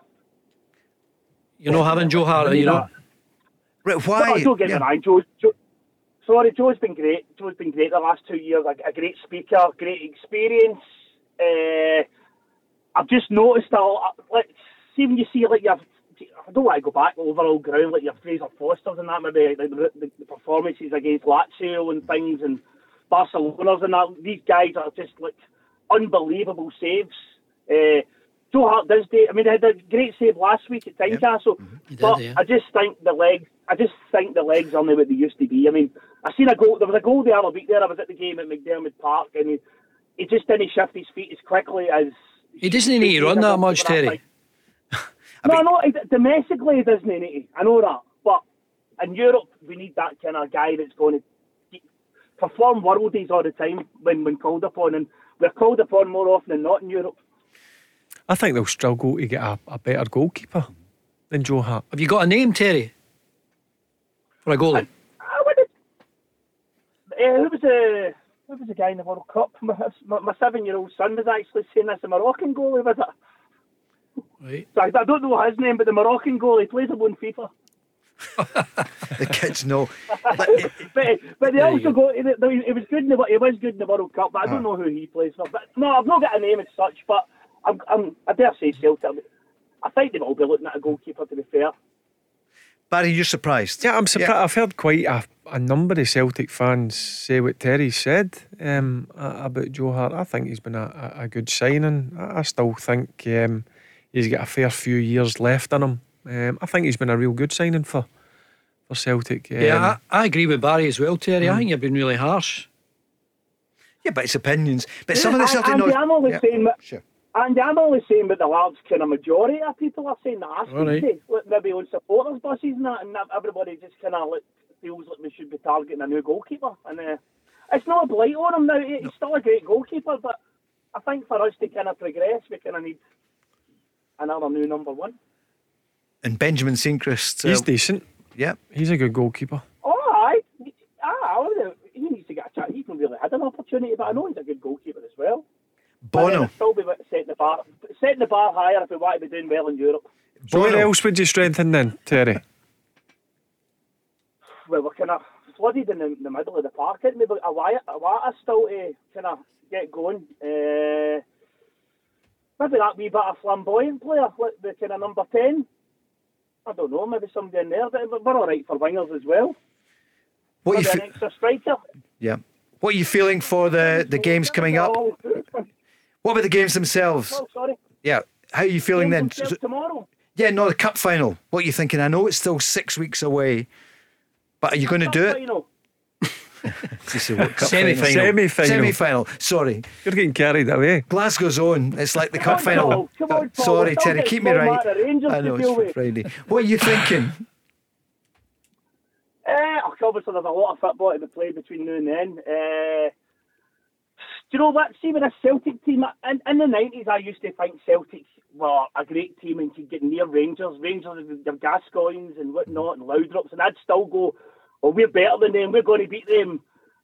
You're not having Joe Hart, you know. Right, why? No, don't get yeah. me right. Joe, Joe, sorry, Joe's been great. Joe's been great the last two years. A, a great speaker, great experience. Uh, I've just noticed that. Like, see when you see like your, I don't want to go back overall ground like your Fraser Fosters and that. Maybe like the, the, the performances against Lazio and things and Barcelona's and that. These guys are just like unbelievable saves. Uh, Joe Hart does do. I mean, they had a great save last week at Tynecastle, yep. mm-hmm. but yeah. I just think the legs. I just think the legs aren't what they used to be. I mean, I seen a goal. There was a goal the other week there. I was at the game at McDermott Park, and he, he just didn't shift his feet as quickly as. He doesn't he need to run that much, Terry. I mean, no, no. Domestically, he doesn't need to. I know that, but in Europe, we need that kind of guy that's going to perform worldies all the time when when called upon, and we're called upon more often than not in Europe. I think they'll struggle to get a, a better goalkeeper than Joe Hart. Have you got a name, Terry, for a goalie? I, I wouldn't. Uh, who was the who was the guy in the World Cup? My, my, my seven-year-old son was actually saying that's a Moroccan goalie, was it? Right. So I, I don't know his name, but the Moroccan goalie plays a one FIFA. The kids know. but but they also go. It was good in the it was good in the World Cup, but I don't ah. know who he plays for. But no, I've not got a name as such, but. I'm, I'm, I dare say Celtic, I think they've all been looking at a goalkeeper, to be fair. Barry, you're surprised? Yeah, I'm surprised. Yeah. I've heard quite a, a number of Celtic fans say what Terry said um, about Joe Hart. I think he's been a, a good signing. I still think um, he's got a fair few years left in him. Um, I think he's been a real good signing for for Celtic. Um, yeah, I, I agree with Barry as well, Terry. Mm. I think you've been really harsh. Yeah, but it's opinions. But yeah, some of the Celtic. Andy, I'm only yeah, saying that. Sure. And I'm only saying that the large kind of majority of people are saying that. I right. say, like maybe on supporters buses and that, and everybody just kind of like feels like we should be targeting a new goalkeeper. And uh, it's not a blight on him now. He's no. still a great goalkeeper, but I think for us to kind of progress, we kind of need another new number one. And Benjamin Saint Christ, uh, he's decent. Yeah, he's a good goalkeeper. Oh, aye, ah, he needs to get a chance. He can really had an opportunity, but I know he's a good goalkeeper as well. Bono still be setting the bar, setting the bar higher if we want to be doing well in Europe. So Bono. Where else would you strengthen then, Terry? Well, we're kind of flooded in the, in the middle of the park, isn't we? But I want us still to kind of get going. Uh, maybe that wee bit of flamboyant player, like the kind of number ten. I don't know. Maybe somebody in there. But we're all right for wingers as well. What maybe you fe- an extra striker? Yeah. What are you feeling for the the games coming up? What about the games themselves? Oh, sorry. Yeah, how are you feeling games then? So, tomorrow. Yeah, no, the cup final. What are you thinking? I know it's still six weeks away, but are you going to do final. it? Semi-final. Semi-final. Semi-final. Sorry, you're getting carried away. Glasgow's on. It's like the cup final. Come on, Paul. Sorry, Don't Terry, keep me right. I know it's for Friday. What are you thinking? Uh, obviously, there's a lot of football to be played between now and then. Uh, Do you know what? See, with a Celtic team, in, in the nineties, I used to think Celtic were a great team and could get near Rangers. Rangers, their Gascoignes and whatnot, and Loudrops, and I'd still go, well, we're better than them, we're going to beat them.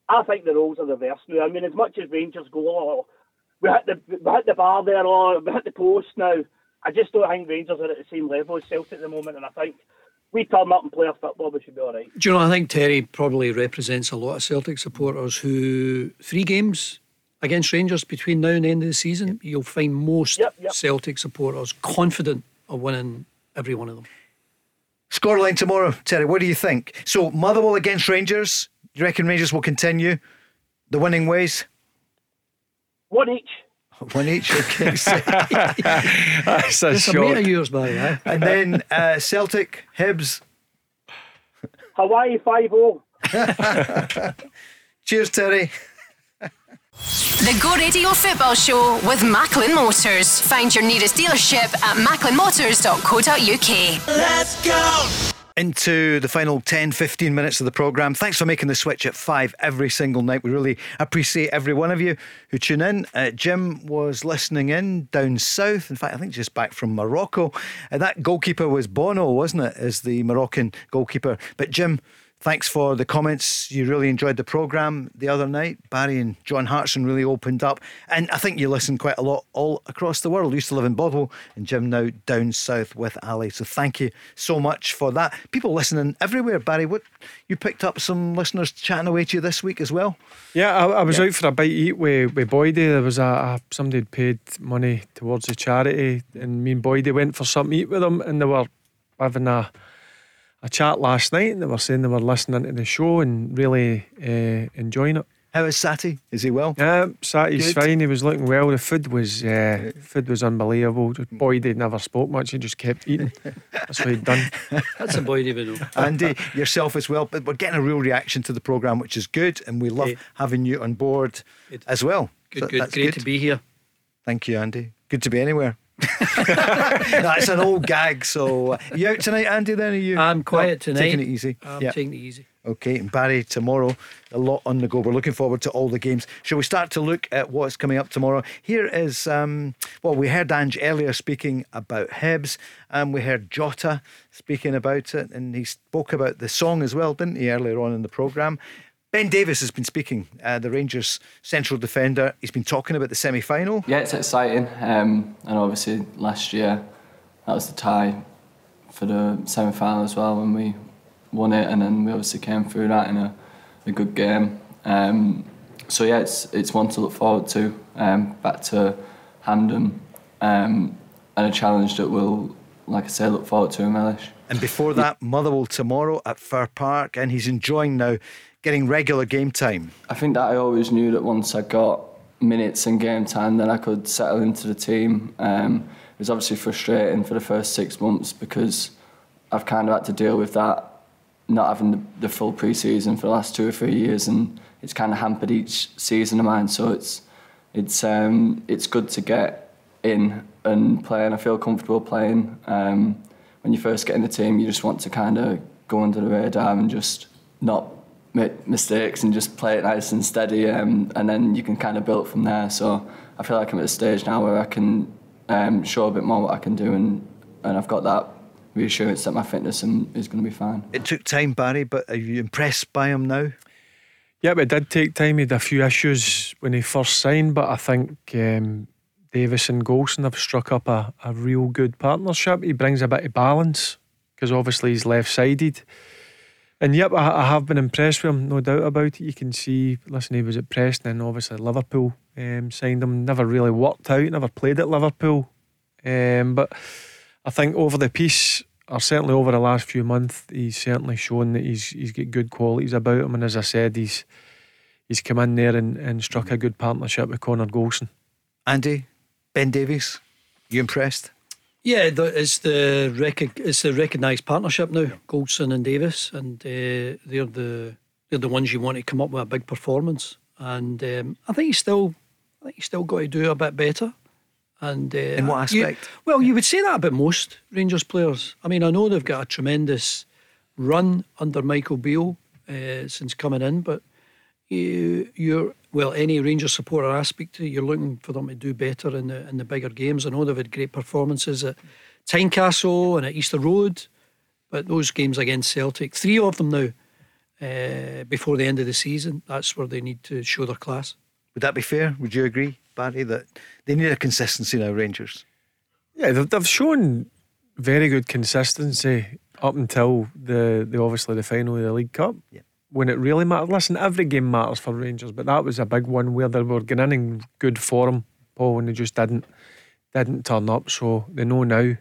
I think the roles are reversed now. I mean, as much as Rangers go, oh, we hit the, we hit the bar there, or oh, we hit the post now, I just don't think Rangers are at the same level as Celtic at the moment, and I think we turn up and play our football, we should be all right. Do you know, I think Terry probably represents a lot of Celtic supporters who, three games against Rangers between now and the end of the season, yep. you'll find most yep, yep. Celtic supporters confident of winning every one of them. Scoreline tomorrow, Terry, what do you think? So Motherwell against Rangers, do you reckon Rangers will continue the winning ways? One each. One each, okay. That's a That's short. A mate of yours, Barry. Eh? And then uh, Celtic, Hibs. Hawaii five oh. Cheers, Terry. The Go Radio Football Show with Macklin Motors. Find your nearest dealership at macklin motors dot co dot u k. Let's go! Into the final ten, fifteen minutes of the programme. Thanks for making the switch at five every single night. We really appreciate every one of you who tune in. Uh, Jim was listening in down south. In fact, I think just back from Morocco. Uh, that goalkeeper was Bono, wasn't it? As the Moroccan goalkeeper. But Jim, thanks for the comments. You really enjoyed the programme the other night. Barry and John Hartson really opened up. And I think you listened quite a lot all across the world. You used to live in Bodwell, and Jim now down south with Ali. So thank you so much for that. People listening everywhere. Barry, what you picked up some listeners chatting away to you this week as well? Yeah, I, I was yeah. out for a bite to eat with, with Boydie. There was a, a somebody had paid money towards a charity, and me and Boydie went for something to eat with them, and they were having a A chat last night, and they were saying they were listening to the show and really uh, enjoying it. How is Sati? Is he well? Yeah, Sati's Good. Fine. He was looking well. The food was uh, food was unbelievable. Boydie never spoke much. He just kept eating. That's what he'd done. That's a Boydie video. Andy, yourself as well. But we're getting a real reaction to the programme, which is good, and we love yeah. having you on board good. As well. Good, so good. Great good. to be here. Thank you, Andy. Good to be anywhere. That's an old gag. So uh, you out tonight, Andy, then? Are you? I'm quiet tonight. Taking it easy. I'm yeah. taking it easy. Okay, and Barry, tomorrow, a lot on the go. We're looking forward to all the games. Shall we start to look at what's coming up tomorrow? Here is, um, well, we heard Ange earlier speaking about Hibs, and we heard Jota speaking about it, and he spoke about the song as well, didn't he, earlier on in the programme? Ben Davies has been speaking, uh, the Rangers central defender. He's been talking about the semi-final. Yeah, it's exciting. Um, and obviously last year, that was the tie for the semi-final as well when we won it. And then we obviously came through that in a, a good game. Um, so yeah, it's it's one to look forward to. Um, back to Hamden. Um, and a challenge that we'll, like I say, look forward to in Mellish. And before that, Motherwell tomorrow at Fir Park. And he's enjoying now getting regular game time. I think that I always knew that once I got minutes and game time, then I could settle into the team. Um, it was obviously frustrating for the first six months because I've kind of had to deal with that, not having the, the full pre-season for the last two or three years, and it's kind of hampered each season of mine. So it's it's um, it's good to get in and play, and I feel comfortable playing. Um, when you first get in the team, you just want to kind of go under the radar and just not make mistakes and just play it nice and steady, um, and then you can kind of build from there. So I feel like I'm at a stage now where I can um, show a bit more what I can do, and, and I've got that reassurance that my fitness is going to be fine. It took time, Barry, but are you impressed by him now? Yeah, but it did take time. He had a few issues when he first signed, but I think um, Davis and Golson have struck up a, a real good partnership. He brings a bit of balance because obviously he's left-sided. And yep, I have been impressed with him, no doubt about it. You can see, listen, he was at Preston and obviously Liverpool um, signed him. Never really worked out, never played at Liverpool. Um, but I think over the piece, or certainly over the last few months, he's certainly shown that he's he's got good qualities about him. And as I said, he's he's come in there and, and struck a good partnership with Conor Golson. Andy, Ben Davies, you impressed? Yeah, it's the rec- it's the recognised partnership now, Goldson and Davis, and uh, they're the they're the ones you want to come up with a big performance. And um, I think he's still, I think he's still got to do a bit better. And uh, in what aspect? You, well, yeah. you would say that about most Rangers players. I mean, I know they've got a tremendous run under Michael Beale uh, since coming in, but you, you're well, any Rangers supporter I speak to, you're looking for them to do better in the in the bigger games. I know they've had great performances at Tynecastle and at Easter Road, but those games against Celtic, three of them now, uh, before the end of the season, that's where they need to show their class. Would that be fair? Would you agree, Barry, that they need a consistency now, Rangers? Yeah, they've shown very good consistency up until the, the obviously the final of the League Cup. Yeah. When it really mattered. Listen, every game matters for Rangers, but that was a big one where they were getting in good form, Paul, and they just didn't didn't turn up. So they know now,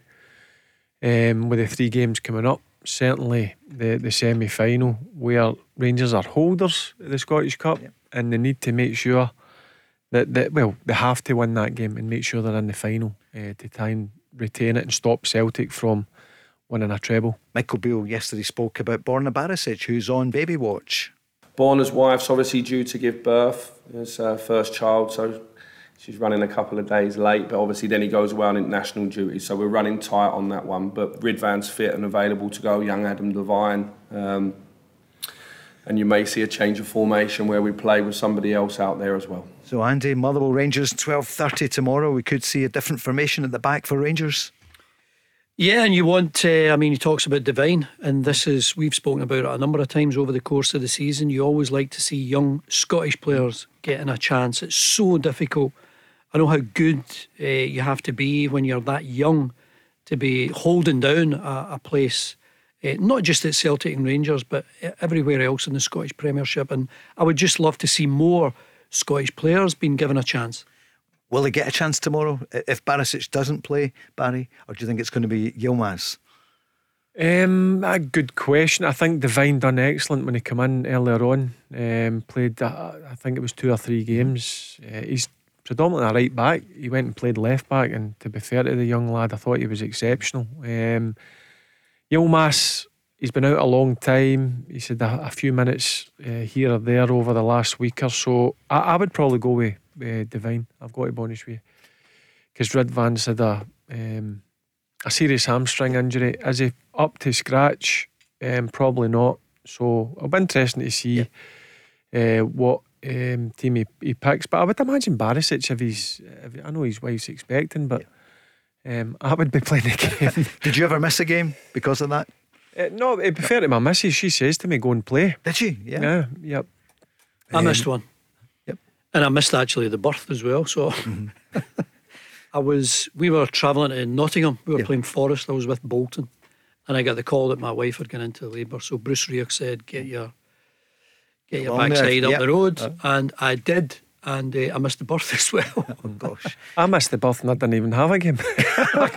um, with the three games coming up, certainly the, the semi-final, where Rangers are holders of the Scottish Cup, yep. and they need to make sure that, that well, they have to win that game and make sure they're in the final uh, to try and retain it and stop Celtic from winning a treble. Michael Beale yesterday spoke about Borna Barisic, who's on baby watch. Borna's wife's obviously due to give birth. It's her first child, so she's running a couple of days late, but obviously then he goes away on international duty, so we're running tight on that one. But Ridvan's fit and available to go, young Adam Devine. Um, and you may see a change of formation where we play with somebody else out there as well. So Andy, Motherwell Rangers twelve thirty tomorrow. We could see a different formation at the back for Rangers. Yeah, and you want, uh, I mean, he talks about Devine, and this is, we've spoken about it a number of times over the course of the season. You always like to see young Scottish players getting a chance. It's so difficult. I know how good uh, you have to be when you're that young to be holding down a, a place, uh, not just at Celtic and Rangers, but everywhere else in the Scottish Premiership. And I would just love to see more Scottish players being given a chance. Will they get a chance tomorrow if Barisic doesn't play, Barry? Or do you think it's going to be Yilmaz? Um, a good question. I think Devine done excellent when he came in earlier on. Um, played, uh, I think it was two or three games. Uh, he's predominantly a right back. He went and played left back, and to be fair to the young lad, I thought he was exceptional. um, Yilmaz, he's been out a long time. He said a, a few minutes uh, here or there over the last week or so. I, I would probably go with uh, Devine, I've got to be honest with you, because Ridvan's had a um, a serious hamstring injury. Is he up to scratch? Um, probably not, so it'll be interesting to see yeah. uh, what Um, team he, he picks. But I would imagine Barisic, if he's if, I know his wife's expecting, but um, I would be playing the game. Did you ever miss a game because of that? Uh, no, it'd be fair to my missus. She says to me, go and play. Did she? Yeah. Yeah. Yep. I um, missed one. Yep. And I missed actually the birth as well. So mm-hmm. I was we were travelling to Nottingham. We were yep. playing Forest. I was with Bolton, and I got the call that my wife had gone into labour. So Bruce Rioch said, get your Get your Long backside there. Up yep. the road, uh, and I did, and uh, I missed the birth as well. Oh gosh, I missed the birth and I didn't even have a game. Oh,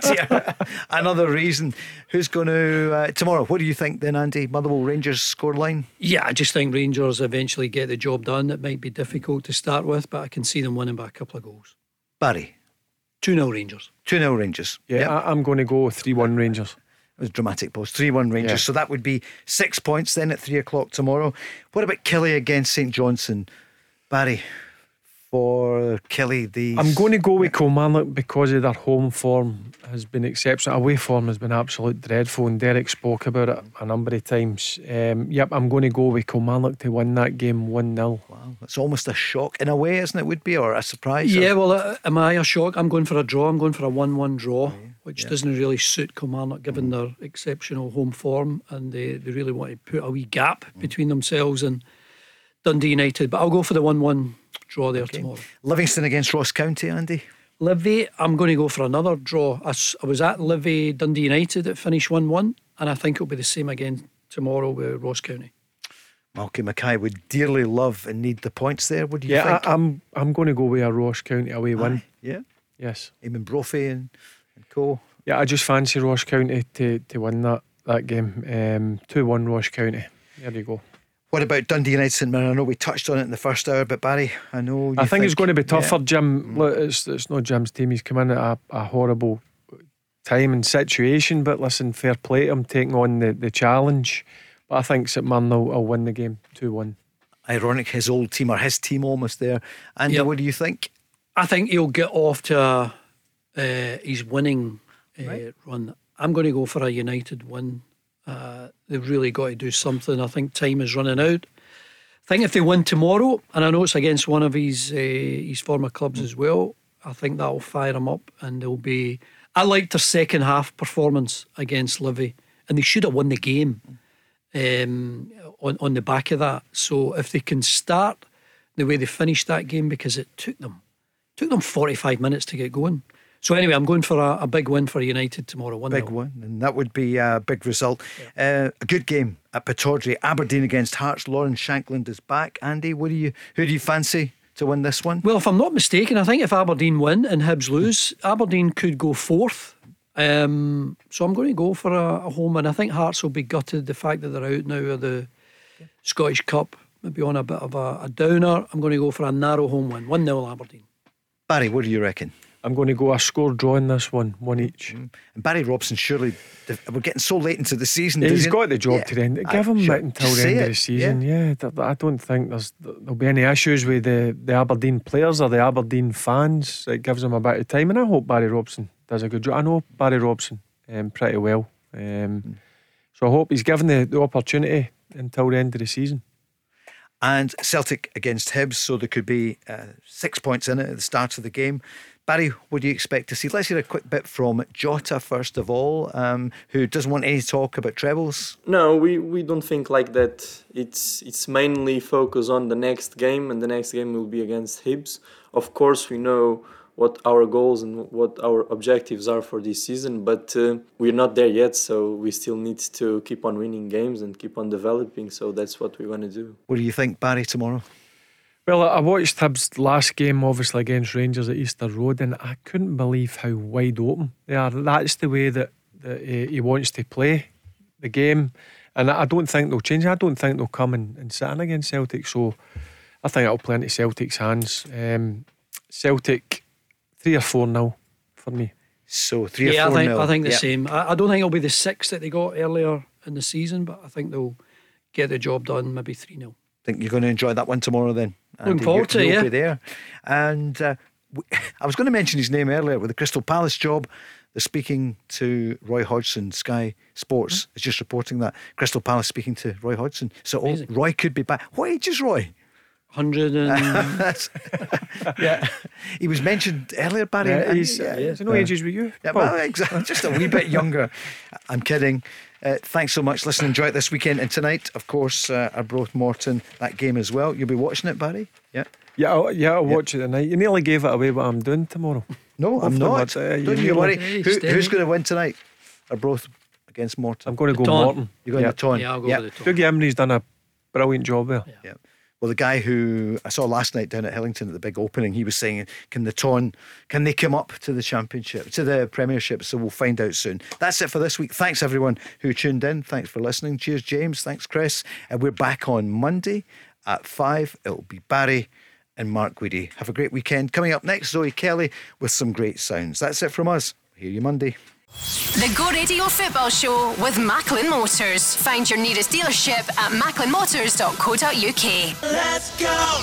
another reason. Who's going to uh, tomorrow? What do you think then, Andy? Motherwell Rangers scoreline? Yeah, I just think Rangers eventually get the job done. It might be difficult to start with, but I can see them winning by a couple of goals. Barry, two nil Rangers. two nil Rangers. Yeah, yep. I- I'm going to go three one Rangers. It was dramatic pause. three one Rangers. Yeah. So that would be six points then at three o'clock tomorrow. What about Kelly against St Johnstone? Barry, for Kelly, the I'm going to go with Kilmarnock because of their home form has been exceptional. Away form has been absolute dreadful, and Derek spoke about it a number of times. Um, yep, I'm going to go with Kilmarnock to win that game one nil. Wow, that's almost a shock in a way, isn't it? Would be, or a surprise? Yeah, or... well, uh, am I a shock? I'm going for a draw. I'm going for a one one draw. Yeah. Which yeah. doesn't really suit Kilmarnock given mm. their exceptional home form, and they, they really want to put a wee gap mm. between themselves and Dundee United. But I'll go for the one one draw there okay. tomorrow. Livingston against Ross County, Andy? Livy, I'm going to go for another draw. I, I was at Livy Dundee United that finished one one, and I think it'll be the same again tomorrow with Ross County. Malky Mackay would dearly love and need the points there, would you yeah, think? Yeah, I'm, I'm going to go with a Ross County away Aye. win. Yeah? Yes. Eamon Brophy and... Cool. Yeah, I just fancy Ross County to, to win that, that game. um, two one Ross County. There you go. What about Dundee United St Mirren? I know we touched on it in the first hour, but Barry, I know you I think, think it's going to be tough yeah. for Jim. Look, it's, it's not Jim's team. He's come in at a, a horrible time and situation, but listen, fair play to him taking on the, the challenge. But I think St Mirren will, will win the game two one. Ironic, his old team, or his team almost there. Andy, yep. what do you think? I think he'll get off to a Uh, he's winning uh, right. run. I'm going to go for a United win. uh, They've really got to do something. I think time is running out. I think if they win tomorrow, and I know it's against one of his uh, his former clubs mm. as well, I think that'll fire them up, and they'll be I liked their second half performance against Livy, and they should have won the game um, on, on the back of that. So if they can start the way they finished that game, because it took them took them forty-five minutes to get going. So anyway, I'm going for a, a big win for United tomorrow. one nil. Big one, and that would be a big result. Yeah. Uh, a good game at Pittodrie. Aberdeen against Hearts. Lauren Shankland is back. Andy, what do you? Who do you fancy to win this one? Well, if I'm not mistaken, I think if Aberdeen win and Hibs lose, Aberdeen could go fourth. Um, so I'm going to go for a, a home win. I think Hearts will be gutted the fact that they're out now of the yeah. Scottish Cup. maybe on a bit of a, a downer, I'm going to go for a narrow home win, one nil Aberdeen. Barry, what do you reckon? I'm going to go a score draw in this one, one each. Mm. And Barry Robson, surely we're getting so late into the season. Yeah, he's he? got the job yeah. to the end. Give him sure. it until the end it. of the season. Yeah, yeah, I don't think there's, there'll be any issues with the, the Aberdeen players or the Aberdeen fans. It gives them a bit of time, and I hope Barry Robson does a good job. I know Barry Robson um, pretty well, um, mm. so I hope he's given the, the opportunity until the end of the season. And Celtic against Hibs, so there could be uh, six points in it at the start of the game. Barry, what do you expect to see? Let's hear a quick bit from Jota first of all, um, who doesn't want any talk about trebles. No, we, we don't think like that. It's it's mainly focused on the next game, and the next game will be against Hibs. Of course, we know what our goals and what our objectives are for this season, but uh, we're not there yet, so we still need to keep on winning games and keep on developing, so that's what we want to do. What do you think, Barry, tomorrow? Well, I watched Hibs' last game, obviously against Rangers at Easter Road, and I couldn't believe how wide open they are. That's the way that, that he wants to play the game, and I don't think they'll change. I don't think they'll come and, and sit in against Celtic, so I think it'll play into Celtic's hands. Um, Celtic three or four nil for me. So three yeah, or four nil. I think, I think the yep. same. I, I don't think it'll be the six that they got earlier in the season, but I think they'll get the job done, maybe three nil. Think you're going to enjoy that one tomorrow then, Andy. Looking forward to it, yeah. Be there. And uh, we, I was going to mention his name earlier with the Crystal Palace job. They're speaking to Roy Hodgson. Sky Sports mm-hmm. is just reporting that Crystal Palace speaking to Roy Hodgson. So oh, Roy could be back. What age is Roy? Hundred and yeah, he was mentioned earlier, Barry. Yeah, he's, yeah, yeah. So no ages with you. Yeah, well, exactly. Just a wee bit younger. I'm kidding. Uh, thanks so much. Listen, enjoy it this weekend. And tonight, of course, uh, Arbroath Morton, that game as well. You'll be watching it, Barry? Yeah. Yeah, I'll, yeah, I'll yeah. watch it tonight. You nearly gave it away what I'm doing tomorrow. No, I'm not. Uh, Don't you, you worry. Hey, Who, who's going to win tonight? Arbroath against Morton. I'm going to go Morton. Morton. You're going yep. to Taun. Yeah, I'll go yep. with the Taun. Dougie Emery's done a brilliant job there. Yeah. Yep. Well, the guy who I saw last night down at Hillington at the big opening, he was saying, can the Taun, can they come up to the championship, to the premiership? So we'll find out soon. That's it for this week. Thanks everyone who tuned in. Thanks for listening. Cheers, James. Thanks, Chris. And we're back on Monday at five. It'll be Barry and Mark Guidi. Have a great weekend. Coming up next, Zoe Kelly with some great sounds. That's it from us. Hear you Monday. The Go Radio Football Show with Macklin Motors. Find your nearest dealership at macklin motors dot co dot u k. Let's go!